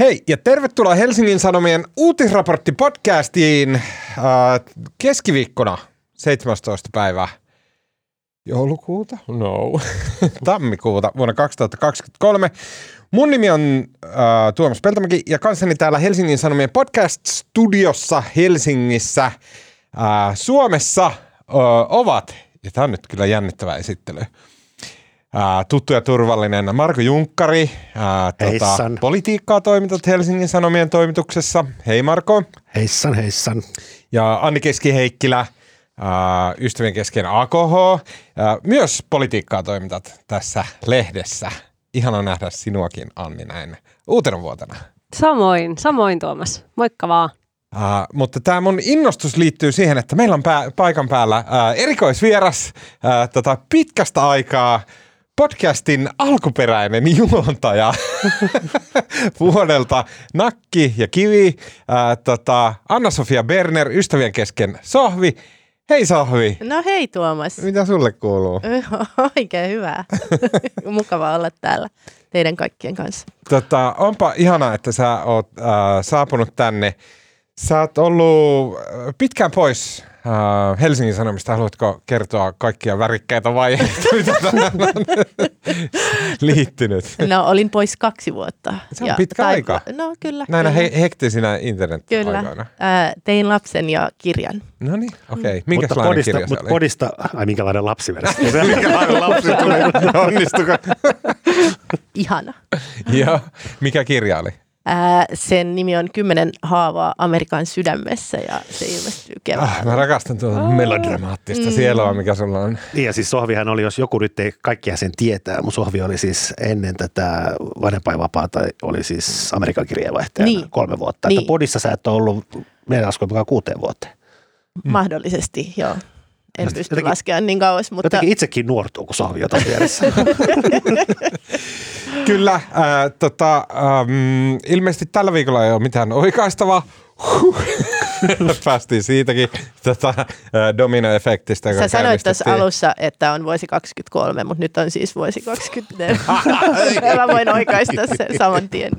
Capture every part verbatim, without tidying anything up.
Hei ja tervetuloa Helsingin Sanomien uutisraporttipodcastiin äh, keskiviikkona seitsemästoista päivä joulukuuta, no, tammikuuta vuonna kaksituhattakaksikymmentäkolme. Mun nimi on äh, Tuomas Peltomäki ja kanssani täällä Helsingin Sanomien podcast-studiossa Helsingissä äh, Suomessa äh, ovat, ja tää on nyt kyllä jännittävä esittely, tuttu ja turvallinen Marko Junkkari, ää, tuota, politiikkaa toimitat Helsingin Sanomien toimituksessa. Hei Marko. Heissan, heissan. Ja Anni Keskiheikkilä, ää, ystävien kesken A K H. Ää, myös politiikkaa toimitat tässä lehdessä. Ihana nähdä sinuakin, Anni, näin uutena vuotena. Samoin, samoin Tuomas. Moikka vaan. Uh, mutta tämä mun innostus liittyy siihen, että meillä on pää- paikan päällä uh, erikoisvieras uh, tota pitkästä aikaa podcastin alkuperäinen juontaja vuodelta Nakki ja Kivi, uh, tota Anna-Sofia Berner, ystävien kesken Sohvi. Hei Sohvi. No hei Tuomas. Mitä sulle kuuluu? Oikein hyvää. Mukava olla täällä teidän kaikkien kanssa. Tota, onpa ihanaa, että sä oot uh, saapunut tänne. Sä oot ollut pitkään pois äh, Helsingin Sanomista. Haluatko kertoa kaikkia värikkäitä vaiheita, mitä tänään on liittynyt? No, olin pois kaksi vuotta. Se on ja, pitkä tai, aika. No, kyllä. Näinä he, hektisinä internet-aikoina. Kyllä. Äh, tein lapsen ja kirjan. No niin, okei. Okay. Minkälainen podista, kirja se oli? Podista, ai minkälainen lapsiveres. Minkälainen lapsi tuli? Onnistuko? Ihana. Ja mikä kirja oli? Ää, sen nimi on Kymmenen haavaa Amerikan sydämessä ja se ilmestyy keväällä. Ah, mä rakastan tuota oh. melodramaattista mm. sielua, mikä sulla on. Niin ja siis Sohvihan oli, jos joku nyt ei kaikkia sen tietää, mun Sohvi oli siis ennen tätä vanhempainvapaata, oli siis Amerikan kirjeenvaihtajana niin. kolme vuotta. Niin. Että podissa sä et ole ollut meidän laskun mukaan kuuteen vuoteen. Mm. Mahdollisesti, joo. En pysty jotenkin, laskemaan niin kauas, mutta... Jotenkin itsekin nuortuu, kun Sohvi jotain vieressä. Kyllä, äh, tota, ähm, ilmeisesti tällä viikolla ei ole mitään oikaistavaa. Huh. Päästiin siitäkin tota, äh, domino-efektistä. Sä sanoit tuossa alussa, että on vuosi kaksikymmentäkolme, mutta nyt on siis vuosi kaksikymmentäneljä. Mä voin oikaista sen saman tien.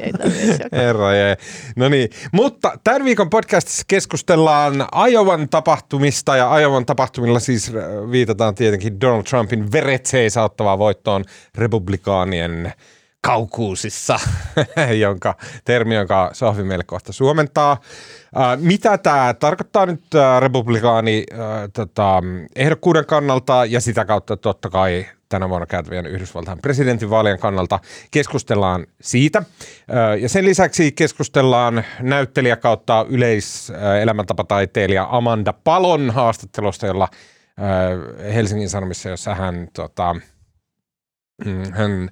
No niin, mutta tämän viikon podcastissa keskustellaan Iowan tapahtumista ja Iowan tapahtumilla siis viitataan tietenkin Donald Trumpin veretseisauttavaan voittoon republikaanien kaukuusissa, jonka termi, jonka Sohvi meille kohta suomentaa. Äh, mitä tämä tarkoittaa nyt äh, republikaani äh, tota, ehdokkuuden kannalta ja sitä kautta totta kai tänä vuonna käytävien Yhdysvaltain presidentinvaalien kannalta keskustellaan siitä. Äh, ja sen lisäksi keskustellaan näyttelijä kautta yleiselämäntapataiteilija Amanda Palon haastattelusta, jolla äh, Helsingin Sanomissa, jossa hän... Tota, hän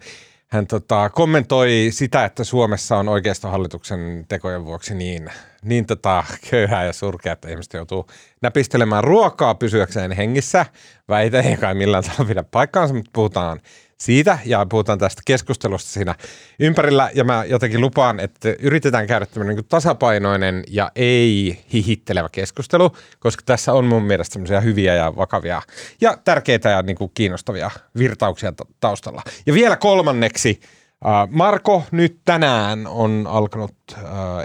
Hän tota, kommentoi sitä, että Suomessa on oikeistohallituksen tekojen vuoksi niin, niin tota, köyhää ja surkea, että ihmiset joutuu näpistelemään ruokaa pysyäkseen hengissä. Väite ei kai millään tavalla pidä paikkaansa, mutta puhutaan siitä ja puhutaan tästä keskustelusta siinä ympärillä. Ja mä jotenkin lupaan, että yritetään käydä tämmöinen niin kuin tasapainoinen ja ei hihittelevä keskustelu, koska tässä on mun mielestä semmoisia hyviä ja vakavia ja tärkeitä ja niin kuin kiinnostavia virtauksia taustalla. Ja vielä kolmanneksi, Marko, nyt tänään on alkanut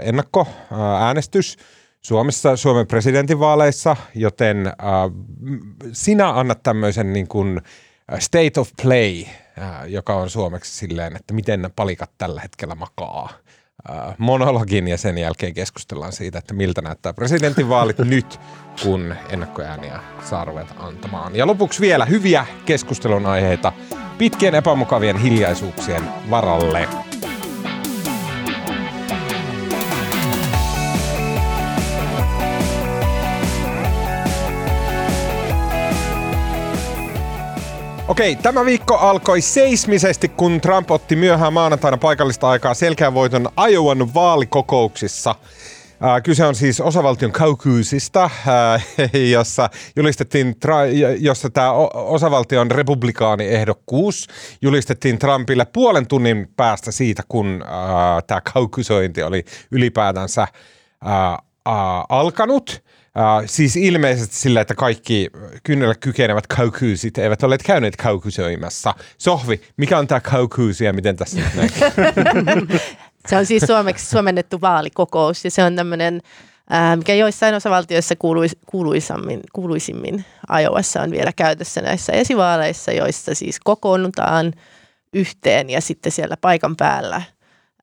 ennakkoäänestys Suomessa, Suomen presidentinvaaleissa, joten sinä annat tämmöisen niin kuin State of Play, joka on suomeksi silleen, että miten palikat tällä hetkellä makaa monologin ja sen jälkeen keskustellaan siitä, että miltä näyttää presidentinvaalit nyt, kun ennakkoääniä saa ruveta antamaan. Ja lopuksi vielä hyviä keskustelun aiheita pitkien epämukavien hiljaisuuksien varalle. Okei, tämä viikko alkoi seismisesti, kun Trump otti myöhään maanantaina paikallista aikaa selkeän voiton Iowan vaalikokouksissa. Äh, kyse on siis osavaltion kaukuisista, äh, jossa julistettiin, tra- jossa tämä osavaltion republikaaniehdokkuus julistettiin Trumpille puolen tunnin päästä siitä, kun äh, tämä kaukusointi oli ylipäätänsä äh, äh, alkanut. Uh, siis ilmeisesti sillä, että kaikki kynnelle kykenevät kaukuisit eivät ole käyneet kaukusoimassa. Sohvi, mikä on tämä kaukuisi ja miten tässä nyt näkyy? Se on siis suomeksi suomennettu vaalikokous ja se on tämmöinen, mikä joissain osavaltioissa kuuluis, kuuluisammin, kuuluisimmin Iowassa on vielä käytössä näissä esivaaleissa, joissa siis kokoonnutaan yhteen ja sitten siellä paikan päällä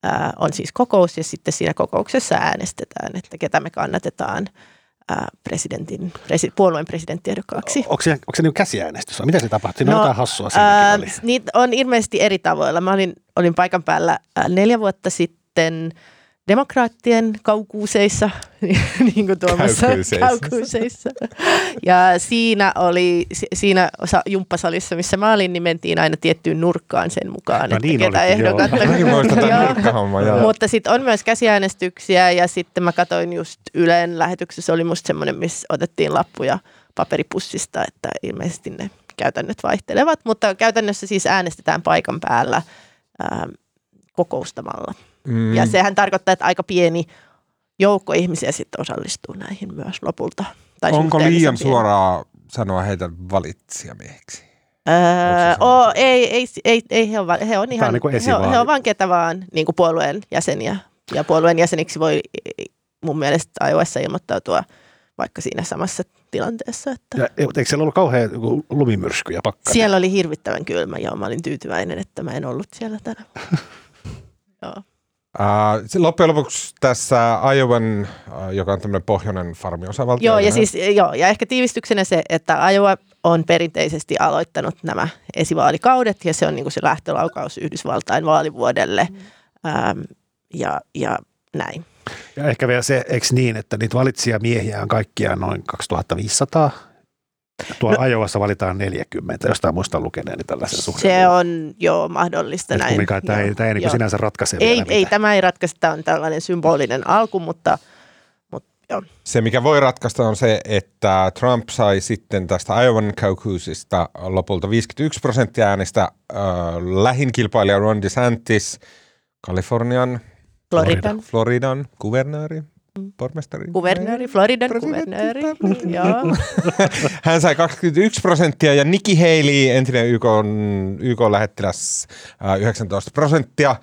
ää, on siis kokous ja sitten siinä kokouksessa äänestetään, että ketä me kannatetaan ää, presidentin, presi, puolueen presidenttiehdokkaaksi. Onko se, onko se niin käsiäänestys vai mitä se tapahtuu? Siinä no, on jotain hassua. Ää, niitä on ilmeisesti eri tavoilla. Mä olin, olin paikan päällä ää, neljä vuotta sitten demokraattien kaukuuseissa, niin kuin Tuomassa kaukuuseissa. Ja siinä oli, siinä osa, jumppasalissa, missä mä olin, niin mentiin aina tiettyyn nurkkaan sen mukaan, no, että niin ketä ehdokat. Mutta sitten on myös käsiäänestyksiä ja sitten mä katsoin just Ylen lähetyksessä, oli musta semmoinen, missä otettiin lappuja paperipussista, että ilmeisesti ne käytännöt vaihtelevat. Mutta käytännössä siis äänestetään paikan päällä ää, kokoustamalla. Mm. Ja sehän tarkoittaa, että aika pieni joukko ihmisiä sitten osallistuu näihin myös lopulta. Tai onko liian pieni. Suoraa sanoa heitä valitsijamieheksi? Öö, oo, ei, ei, ei, ei, he on, he on ihan, niin he on, he on vaan ketä vaan niin kuin puolueen jäseniä. Ja puolueen jäseniksi voi mun mielestä Iowassa ilmoittautua vaikka siinä samassa tilanteessa. Että ja, eikö siellä ollut kauhean lumimyrsky ja pakkanen? Siellä oli hirvittävän kylmä ja mä olin tyytyväinen, että mä en ollut siellä tänä vuonna. Uh, loppujen lopuksi tässä Iowan, uh, joka on tämmöinen pohjoinen farmiosavaltio. Joo ja, siis, joo, ja ehkä tiivistyksenä se, että Iowa on perinteisesti aloittanut nämä esivaalikaudet, ja se on niin kuin se lähtölaukaus Yhdysvaltain vaalivuodelle, mm. uh, ja, ja näin. Ja ehkä vielä se, eikö niin, että niitä valitsijamiehiä on kaikkiaan noin kaksituhattaviisisataa? Tuolla no, Iowassa valitaan neljäkymmentä, jostain muistan lukeneeni tällaisen suhteen. Se on jo mahdollista et näin. Mikä, tämä joo, ei, tämä ei niin sinänsä ratkaise ei, vielä ei, mitään. Tämä ei ratkaise, tämä on tällainen symbolinen alku, mutta, mutta joo. Se mikä voi ratkaista on se, että Trump sai sitten tästä Iowan caucusista lopulta viisikymmentäyksi prosenttia äänistä. Äh, lähin kilpailija Ron DeSantis, Kalifornian, Floridan, Floridan kuvernööri. Pormestari. Kuvernööri, Floridan kuvernööri. Hän sai kaksikymmentäyksi prosenttia ja Nikki Haley, entinen Y K-lähettiläs, yhdeksäntoista prosenttia.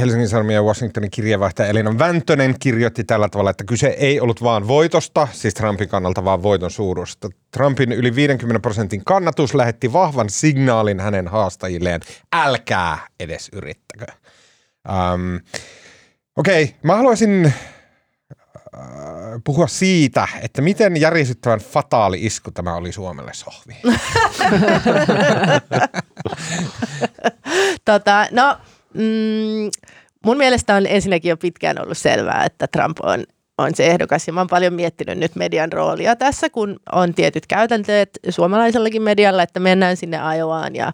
Helsingin Sanomien ja Washingtonin kirjeenvaihtaja Elina Väntönen kirjoitti tällä tavalla, että kyse ei ollut vaan voitosta, siis Trumpin kannalta vaan voiton suuruudesta. Trumpin yli viidenkymmenen prosentin kannatus lähetti vahvan signaalin hänen haastajilleen, älkää edes yrittäkö. Ähm... Okei, mä haluaisin äh, puhua siitä, että miten järisyttävän fataali isku tämä oli Suomelle sohvi. tota, no, mm, mun mielestä on ensinnäkin jo pitkään ollut selvää, että Trump on, on se ehdokas. Ja mä oon paljon miettinyt nyt median roolia tässä, kun on tietyt käytänteet suomalaisellakin medialla, että mennään sinne Iowaan ja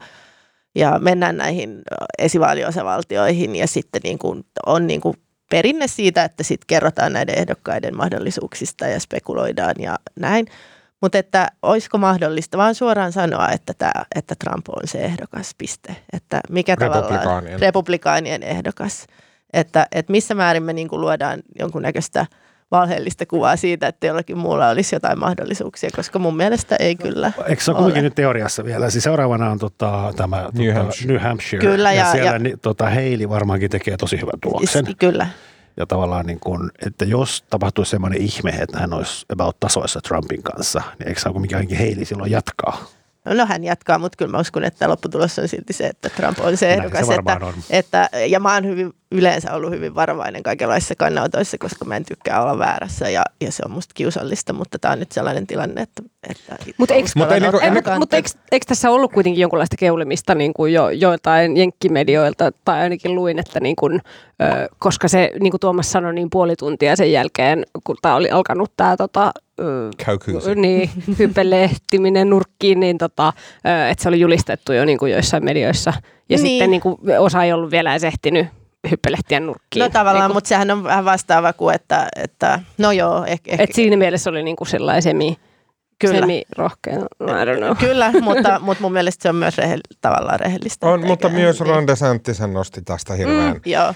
ja mennään näihin esivaaliosavaltioihin ja sitten niin kuin on niin kuin perinne siitä, että sitten kerrotaan näiden ehdokkaiden mahdollisuuksista ja spekuloidaan ja näin. Mutta että olisiko mahdollista vaan suoraan sanoa, että, tää, että Trump on se ehdokas, piste. Että mikä tavallaan republikaanien ehdokas. Että, että missä määrin me niin kuin luodaan jonkunnäköistä valheellista kuvaa siitä, että jollakin muulla olisi jotain mahdollisuuksia, koska mun mielestä ei kyllä ole. Eikö se ole kuitenkin nyt teoriassa vielä? Siis seuraavana on tota, tämä New, tota, Hampshire. New Hampshire. Kyllä, ja, ja siellä ja... Tota, Haley varmaankin tekee tosi hyvän tuloksen. Kyllä. Ja tavallaan, niin kun, että jos tapahtuisi semmoinen ihme, että hän olisi about tasoissa Trumpin kanssa, niin eikö se ole kuitenkin Haley silloin jatkaa? No hän jatkaa, mutta kyllä mä uskon, että lopputulos on silti se, että Trump on se ehdokas. Se että, on. Että, ja mä oon hyvin, yleensä ollut hyvin varovainen kaikenlaisissa kannanotoissa, koska mä en tykkää olla väärässä ja, ja se on musta kiusallista, mutta tää on nyt sellainen tilanne, että... että mutta eikö mut mut tässä ollut kuitenkin jonkunlaista keulimista niin kuin jo, joiltain jenkkimedioilta, tai ainakin luin, että niin kuin, ö, koska se, niin kuin Tuomas sanoi, niin puoli tuntia sen jälkeen, kun tää oli alkanut tää... Tota, niin, hyppelehtiminen nurkkiin, niin tota, että se oli julistettu jo niin kuin joissain medioissa. Ja niin. Sitten niin kuin, osa ei ollut vielä edes ehtinyt hyppelehtiä nurkkiin. No tavallaan, niin kuin, mutta sehän on vähän vastaava kuin, että, että no joo. Eh, eh. Että siinä mielessä oli niin kuin sellainen semi, semi-rohkea, no, I don't know. Kyllä, mutta, mutta mun mielestä se on myös rehe- tavallaan rehellistä. On, mutta myös Ron DeSantis nosti tästä hirveän. Mm, joo.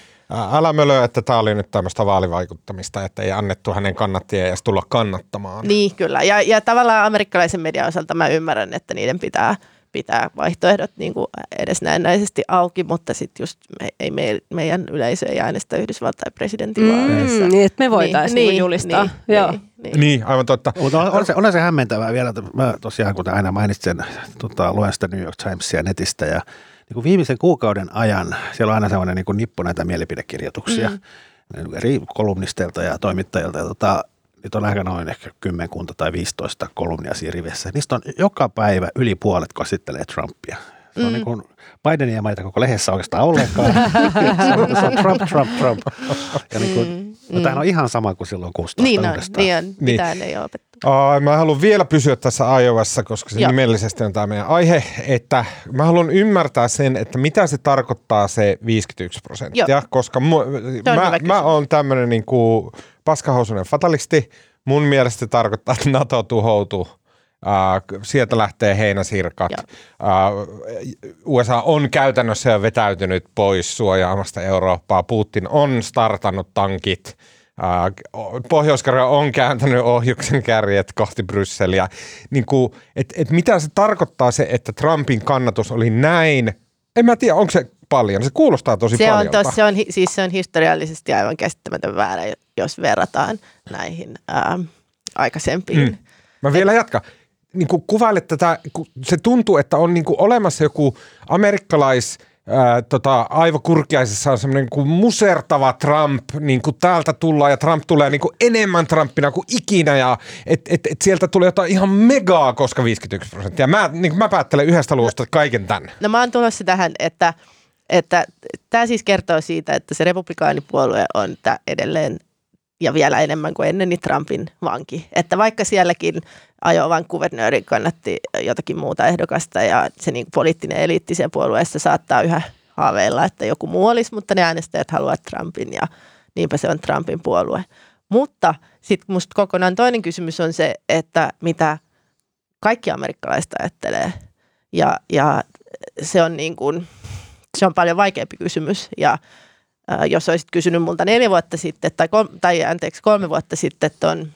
Älä mölö, että tämä oli nyt tämmöistä vaalivaikuttamista, että ei annettu hänen kannattajia edes tulla kannattamaan. Niin, kyllä. Ja, ja tavallaan amerikkalaisen median osalta mä ymmärrän, että niiden pitää pitää vaihtoehdot niin kuin edes näennäisesti auki, mutta sitten just me, ei me, meidän yleisö ei äänestä Yhdysvaltain presidentinvaaleissa. Mm, niin, että me voitaisiin niin, niin, julistaa. Niin, joo. Niin, niin. niin, aivan totta. Mutta on, on, se, on se hämmentävää vielä, että mä tosiaan kuten aina mainitsen, tota, luen sitä New York Timesia netistä ja niin kuin viimeisen kuukauden ajan, siellä on aina sellainen niin kuin nippu näitä mielipidekirjoituksia mm. eri kolumnisteilta ja toimittajilta ja tota, nyt on aika noin ehkä kymmenkunta tai viisitoista kolumnia siinä rivessä. Niistä on joka päivä yli puolet käsittelee Trumpia. Se on mm. niin kuin Bidenia ei mainita koko lehdessä oikeastaan ollenkaan. Se on Trump, Trump, Trump. Ja niin kuin, no tämähän on ihan sama kuin silloin kuusitoista niin uudestaan. Niin on, mitään niin. ei ole opettu. Oh, mä haluan vielä pysyä tässä Iowassa, koska se Joo. nimellisesti on tämä meidän aihe, että mä haluan ymmärtää sen, että mitä se tarkoittaa se viisikymmentäyksi prosenttia, Joo. koska mu- mä, mä oon tämmönen niin kuin paskahousunen fatalisti. Mun mielestä se tarkoittaa, että NATO tuhoutuu. Uh, sieltä lähtee heinäsirkat. Uh, U S A on käytännössä jo vetäytynyt pois suojaamasta Eurooppaa. Putin on startannut tankit. Uh, Pohjois-Korea on kääntänyt ohjuksen kärjet kohti Brysseliä. Niin kuin, et, et mitä se tarkoittaa se, että Trumpin kannatus oli näin? En mä tiedä, onko se paljon. Se kuulostaa tosi se paljolta. On tos, se, on, siis se on historiallisesti aivan käsittämätön väärä, jos verrataan näihin ää, aikaisempiin. Mm. Mä vielä et, jatkan. Niin kuin kuvaile tätä, se tuntuu, että on niin kuin olemassa joku amerikkalais ää, tota, aivokurkiaisessa on semmoinen niin kuin musertava Trump, niin kuin täältä tullaan ja Trump tulee niin kuin enemmän Trumpina kuin ikinä ja et, et, et sieltä tulee jotain ihan megaa, koska viisikymmentäyksi prosenttia. Mä, niin kuin mä päättelen yhdestä luvusta kaiken tämän. No mä oon tulossa tähän, että että tämä siis kertoo siitä, että se republikaanipuolue on edelleen ja vielä enemmän kuin ennen niin Trumpin vanki. Että vaikka sielläkin Iowan kuvernööri kannatti jotakin muuta ehdokasta ja se niin poliittinen eliitti siellä puolueessa saattaa yhä haaveilla, että joku muu olisi, mutta ne äänestäjät haluavat Trumpin ja niinpä se on Trumpin puolue. Mutta sitten musta kokonaan toinen kysymys on se, että mitä kaikki amerikkalaiset ajattelee ja, ja se on niin kuin... Se on paljon vaikeampi kysymys ja äh, jos olisit kysynyt multa neljä vuotta sitten tai, kol- tai anteeksi kolme vuotta sitten tuon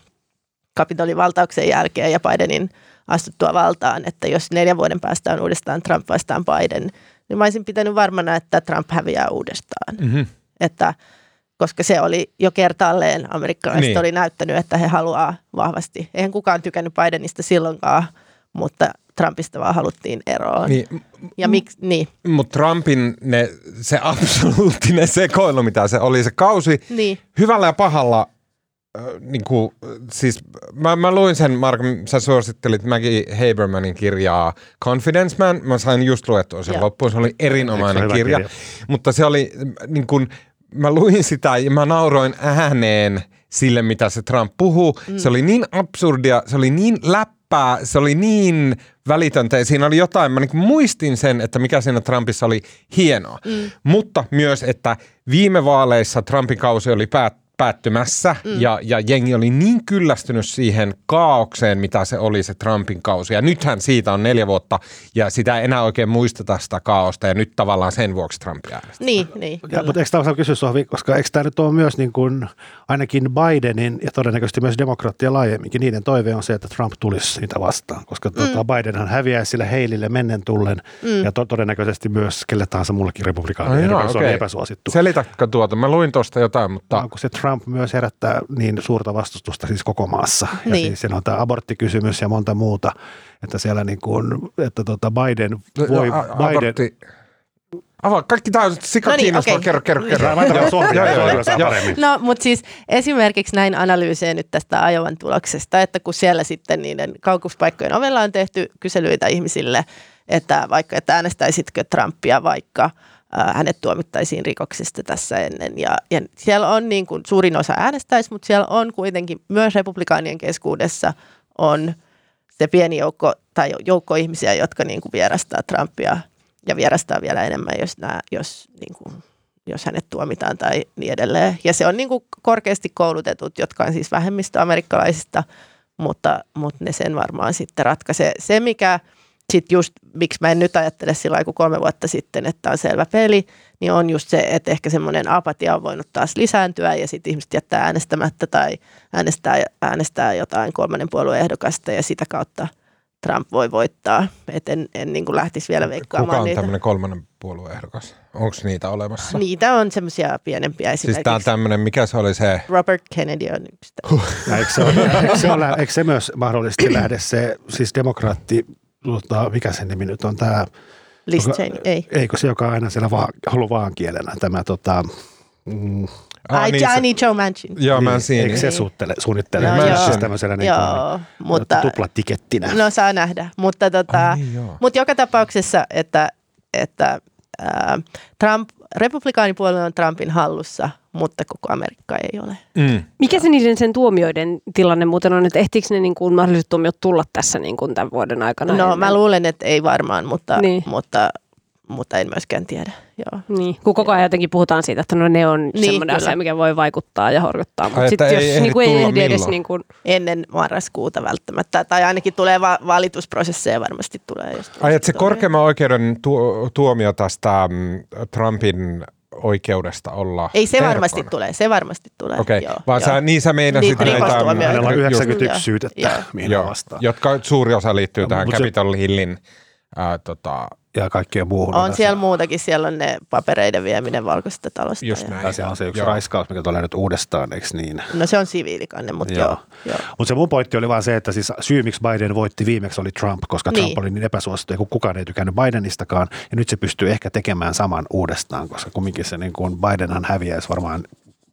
Kapitolin valtauksen jälkeen ja Bidenin astuttua valtaan, että jos neljän vuoden päästä on uudestaan Trump vastaan Biden, niin mä olisin pitänyt varmana, että Trump häviää uudestaan. Mm-hmm. Että, koska se oli jo kertaalleen, amerikkalaiset niin. oli näyttänyt, että he haluaa vahvasti. Eihän kukaan tykännyt Bidenista silloinkaan, mutta... Trumpista vaan haluttiin eroon. Niin, ja miksi niin? Mutta Trumpin ne, se absoluuttinen sekoilu, mitä se oli, se kausi, niin. hyvällä ja pahalla, äh, niin kuin, siis mä, mä luin sen, Marko, sä suosittelit Maggie Habermanin kirjaa Confidence Man, mä sain just luettua sen loppuun, se oli erinomainen kirja, kirja, mutta se oli niin kuin, mä luin sitä ja mä nauroin ääneen sille, mitä se Trump puhuu, mm. se oli niin absurdia, se oli niin läppä, se oli niin välitöntä ja siinä oli jotain, mä niin muistin sen, että mikä siinä Trumpissa oli hienoa, mm. mutta myös, että viime vaaleissa Trumpin kausi oli päät, päättymässä mm. ja, ja jengi oli niin kyllästynyt siihen kaaukseen, mitä se oli se Trumpin kausi ja nythän siitä on neljä vuotta ja sitä ei enää oikein muisteta sitä kaaosta ja nyt tavallaan sen vuoksi Trumpia äänestää. Niin, niin. Ja, mutta eikö tämä kysyä Sohvi, koska eikö tämä nyt ole myös niin kuin ainakin Bidenin ja todennäköisesti myös demokraattia laajemminkin, niiden toive on se, että Trump tulisi niitä vastaan, koska mm. tuota, Bidenhan häviää sille Heilille mennen tullen mm. ja to- todennäköisesti myös kelle tahansa mullekin republikaanille, no, se okay. on epäsuosittu. Selitäkö tuota, mä luin tuosta jotain, mutta... No, kun se Trump myös herättää niin suurta vastustusta siis koko maassa ja niin. siis siinä on tämä aborttikysymys ja monta muuta, että siellä niin kuin, että tuota Biden voi... No, a- Biden, abortti. Avaa, kaikki tämä on sikakiinnostaa, kerro, kerro, kerro. No, mutta siis esimerkiksi näin analyyseen nyt tästä Iowan tuloksesta, että kun siellä sitten niiden kaukopaikkojen ovella on tehty kyselyitä ihmisille, että vaikka, että äänestäisitkö Trumpia, vaikka äh, hänet tuomittaisiin rikoksista tässä ennen. Ja, ja siellä on niin kuin suurin osa äänestäisi, mutta siellä on kuitenkin myös republikaanien keskuudessa on se pieni joukko tai joukko ihmisiä, jotka niin kuin vierastaa Trumpia. Ja vierastaa vielä enemmän, jos, nämä, jos, niin kuin, jos hänet tuomitaan tai niin edelleen. Ja se on niin kuin korkeasti koulutetut, jotka on siis vähemmistö amerikkalaisista, mutta, mutta ne sen varmaan sitten ratkaisee. Se, mikä sitten just, miksi mä en nyt ajattele sillä lailla kuin kolme vuotta sitten, että on selvä peli, niin on just se, että ehkä semmoinen apatia on voinut taas lisääntyä ja sitten ihmiset jättää äänestämättä tai äänestää, äänestää jotain kolmannen puolueen ehdokasta ja sitä kautta Trump voi voittaa. Et en en niin kuin lähtisi vielä veikkaamaan niitä. Kuka on niitä tämmöinen kolmannen puolueen ehdokas? Onko niitä olemassa? Niitä on semmoisia pienempiä esimerkiksi. Siis tämä on tämmöinen, mikä se oli se? Robert Kennedy on yksi. Eikö se, eikö, se ole, eikö se myös mahdollisesti lähde se, siis demokraatti, mikä sen nimi nyt on tämä? List joka, chain, ei. Eikö se, joka on aina siellä vaan, ollut vaan kielenä tämä tota... Mm, Ah, niin Johnny se, Joe Manchin. Joo, Manchin. Eikö se suuttele, suunnittele? No, Manchin. Siis tämmöisenä niin kuin tuplatikettinä. No saa nähdä, mutta, tota, ah, niin, mutta joka tapauksessa, että, että äh, Trump, republikaanipuolue on Trumpin hallussa, mutta koko Amerikka ei ole. Mm. Mikä se niiden sen tuomioiden tilanne muuten on, että ehtiikö ne niin kuin mahdolliset tuomiot tulla tässä niin kuin tämän vuoden aikana? No ennen? Mä luulen, että ei varmaan, mutta... Niin. mutta Mutta en myöskään tiedä, joo. Niin, kun koko ajan jotenkin puhutaan siitä, että no ne on niin, semmoinen kyllä. asia, mikä voi vaikuttaa ja horjuttaa. Mutta sitten jos ei ehdi, ei ehdi edes niin kuin ennen marraskuuta välttämättä, tai ainakin tulee va- valitusprosesseja varmasti tulee. Jos ai, että se korkeimman oikeuden tu- tuomio tästä Trumpin oikeudesta olla ei se verkona. varmasti tulee, se varmasti tulee. Okei, okay. Vaan joo. Sä, niin sä meinasit niin, näitä... Meillä on yhdeksänkymmentäyksi syytettä, mihin vastaan. Jotka suuri osa liittyy tähän Capitol Hillin... Ää, tota, ja kaikkea muuhun. On siellä muutakin. Siellä on ne papereiden vieminen valkoisesta talosta. Just näin. Ja se on se yksi joo. raiskaus, mikä tulee nyt uudestaan, eikö niin? No se on siviilikanne, mutta joo. joo. joo. Mutta se mun pointti oli vaan se, että siis syy, miksi Biden voitti viimeksi, oli Trump, koska niin. Trump oli niin epäsuosittu, kun kukaan ei tykännyt Bidenistakaan. Ja nyt se pystyy ehkä tekemään saman uudestaan, koska kumminkin se niin kuin Bidenhan häviäisi varmaan...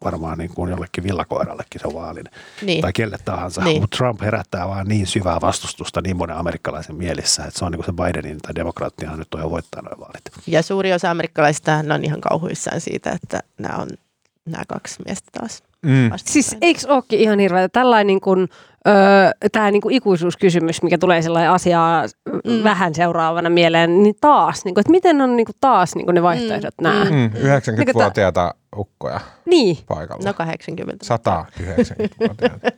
varmaan niin kuin jollekin villakoirallekin se vaalin niin. tai kelle tahansa. Niin. Mutta Trump herättää vaan niin syvää vastustusta niin monen amerikkalaisen mielissä, että se on niin kuin se Bidenin tai demokraattihan nyt on jo voittaa nuo vaalit. Ja suuri osa amerikkalaisista on ihan kauhuissaan siitä, että nämä on nämä kaksi miestä taas. Mm. Siis eikö olekin ihan hirveä? Tällainen niin kuin, öö, tämä niin kuin ikuisuuskysymys, mikä tulee sellainen asiaa mm. vähän seuraavana mieleen, niin taas, niin kuin, että miten on niin kuin taas niin kuin ne vaihtoehdot mm. nämä? Mm. yhdeksänkymmentävuotiaita niin ta- ukkoja niin. paikalla. No kahdeksankymmentä. sata yhdeksänkymmentävuotiaita.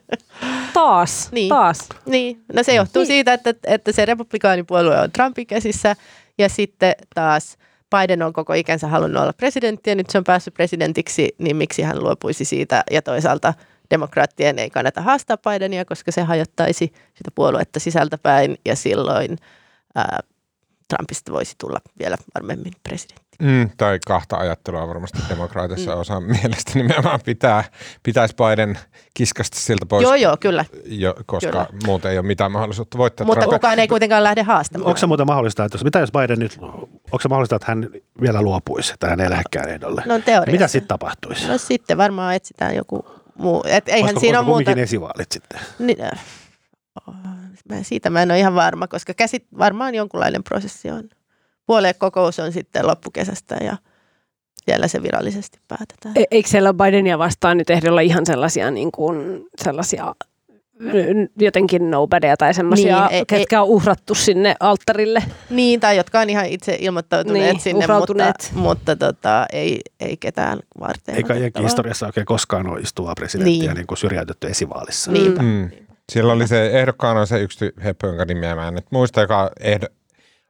taas, niin. taas. Niin. No se johtuu niin. siitä, että, että se republikaanipuolue on Trumpin käsissä ja sitten taas... Biden on koko ikänsä halunnut olla presidentti ja nyt se on päässyt presidentiksi, niin miksi hän luopuisi siitä? Ja toisaalta demokraattien ei kannata haastaa Bidenia, koska se hajottaisi sitä puoluetta sisältäpäin ja silloin ää, Trumpista voisi tulla vielä varmemmin presidentti. Mm, tai kahta ajattelua varmasti demokraatissa mm. osa mielestä nimenomaan pitää, pitäisi Biden kiskasta siltä pois. Joo, joo, kyllä. Jo, koska kyllä. muuten ei ole mitään mahdollisuutta voittaa. Mutta Trump. Kukaan ei kuitenkaan lähde haastamaan. Onko se muuten mahdollista, että mitä jos Biden nyt, onko se mahdollista, että hän vielä luopuisi, että hän ei lähdekään ehdolle? No teoriassa. Mitä sitten tapahtuisi? No sitten varmaan etsitään joku muu. Et, eihän olisiko siinä ole muuta. Kumminkin esivaalit sitten? Niin, Mä siitä mä en ole ihan varma, koska käsit, varmaan jonkunlainen prosessi on. Puoluekokous on sitten loppukesästä ja siellä se virallisesti päätetään. E- eikö siellä Bidenia vastaan nyt ehdolla ihan sellaisia, niin kuin, sellaisia jotenkin nobodyja tai semmoisia, niin, ketkä on uhrattu sinne alttarille? Niin, tai jotka on ihan itse ilmoittautuneet niin, sinne, uhrautuneet. mutta, mutta tota, ei, ei ketään varten. Eikä historiassa oikein koskaan ole istuvaa presidenttiä niin. Niin kuin syrjäytetty esivaalissa. Niinpä. Mm. Sillä oli se ehdokkaana se yksi höpö, jonka nimeä mä en nyt muista, joka ehdo,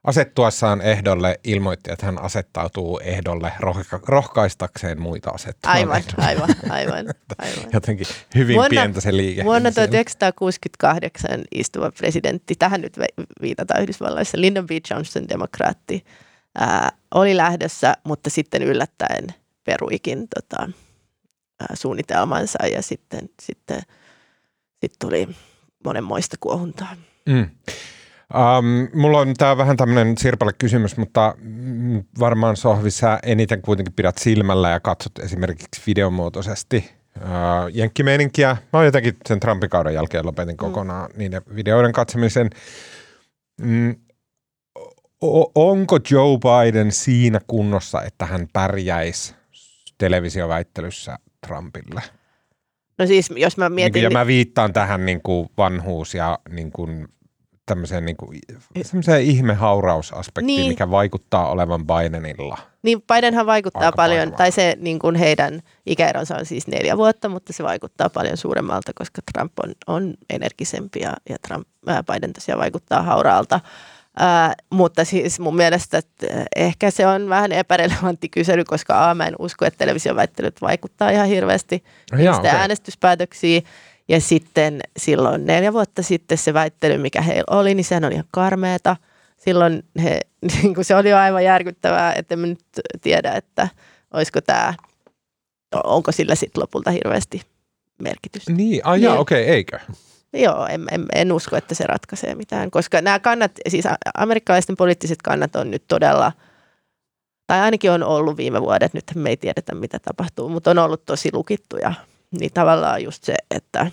asettuessaan ehdolle ilmoitti, että hän asettautuu ehdolle rohka, rohkaistakseen muita asettumaan. Aivan, aivan, aivan, aivan. Jotenkin hyvin vuonna, pientä se liike. Vuonna tuhatyhdeksänsataakuusikymmentäkahdeksan istuva presidentti, tähän nyt viitataan Yhdysvalloissa, Lyndon B. Johnson, demokraatti, ää, oli lähdössä, mutta sitten yllättäen peruikin tota, ää, suunnitelmansa ja sitten... sitten Sitten tuli monenmoista kuohuntaa. Mm. Um, mulla on tää vähän tämmöinen sirpale kysymys, mutta varmaan Sohvi, sä eniten kuitenkin pidät silmällä ja katsot esimerkiksi videomuotoisesti uh, jenkkimeininkiä. Mä oon jotenkin sen Trumpin kauden jälkeen lopetin kokonaan mm. niiden videoiden katsomisen. Mm. O- onko Joe Biden siinä kunnossa, että hän pärjäisi televisioväittelyssä Trumpille? No siis, jos mä mietin... Ja mä viittaan tähän niin kuin vanhuus ja niin kuin tämmöiseen, niin kuin, tämmöiseen ihmehaurausaspektiin, niin. mikä vaikuttaa olevan Bidenilla. Niin, Bidenhan vaikuttaa aika paljon, paljon, tai se niin kuin heidän ikäeronsa on siis neljä vuotta, mutta se vaikuttaa paljon suuremmalta, koska Trump on, on energisempi ja, ja Trump, ää, Biden tosiaan vaikuttaa hauraalta. Ää, mutta siis mun mielestä ehkä se on vähän epärelevantti kysely, koska a, mä en usko, että televisioväittelyt vaikuttaa ihan hirveästi niistä okay. äänestyspäätöksiä. Ja sitten silloin neljä vuotta sitten se väittely, mikä heillä oli, niin sehän oli ihan karmeeta. Silloin he, niin se oli aivan järkyttävää, että me nyt tiedä, että olisiko tämä, onko sillä sitten lopulta hirveästi merkitystä. Niin, ai jaa, okei, okay, eikö? Joo, en, en, en usko, että se ratkaisee mitään, koska nämä kannat, siis amerikkalaisten poliittiset kannat on nyt todella, tai ainakin on ollut viime vuodet, nyt me ei tiedetä mitä tapahtuu, mutta on ollut tosi lukittuja. Niin tavallaan just se, että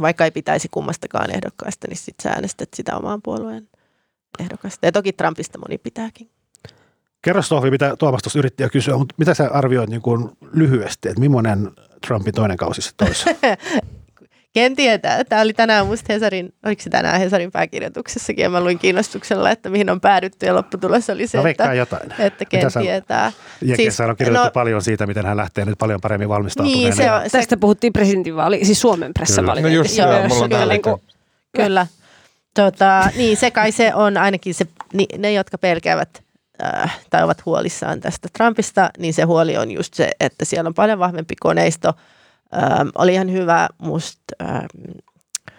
vaikka ei pitäisi kummastakaan ehdokkaasta, niin sit sä äänestät sitä oman puolueen ehdokasta. Ja toki Trumpista moni pitääkin. Kerro Sohvi, mitä Tuomas tuossa yritti jo kysyä, mutta mitä sä arvioit niin kuin lyhyesti, että millainen Trumpin toinen kausi sitten olisi? Ken tietää. Tämä oli tänään musta Hesarin, oliko se tänään Hesarin pääkirjoituksessakin, ja mä luin kiinnostuksella, että mihin on päädytty, ja lopputulos oli se, no, että, jotain. Että ken mitä tietää. Ja siis, kesän on kirjoitettu no, paljon siitä, miten hän lähtee nyt paljon paremmin valmistautuneena. Niin, se on, ja... se... Tästä puhuttiin presidentinvaali, siis Suomen pressavaali. No se, joo, mulla on täällä. Niin kuin, kyllä. Tota, niin, se kai se on ainakin se, ne, jotka pelkäävät äh, tai ovat huolissaan tästä Trumpista, niin se huoli on just se, että siellä on paljon vahvempi koneisto. Öm, oli ihan hyvä, musta öm, ö,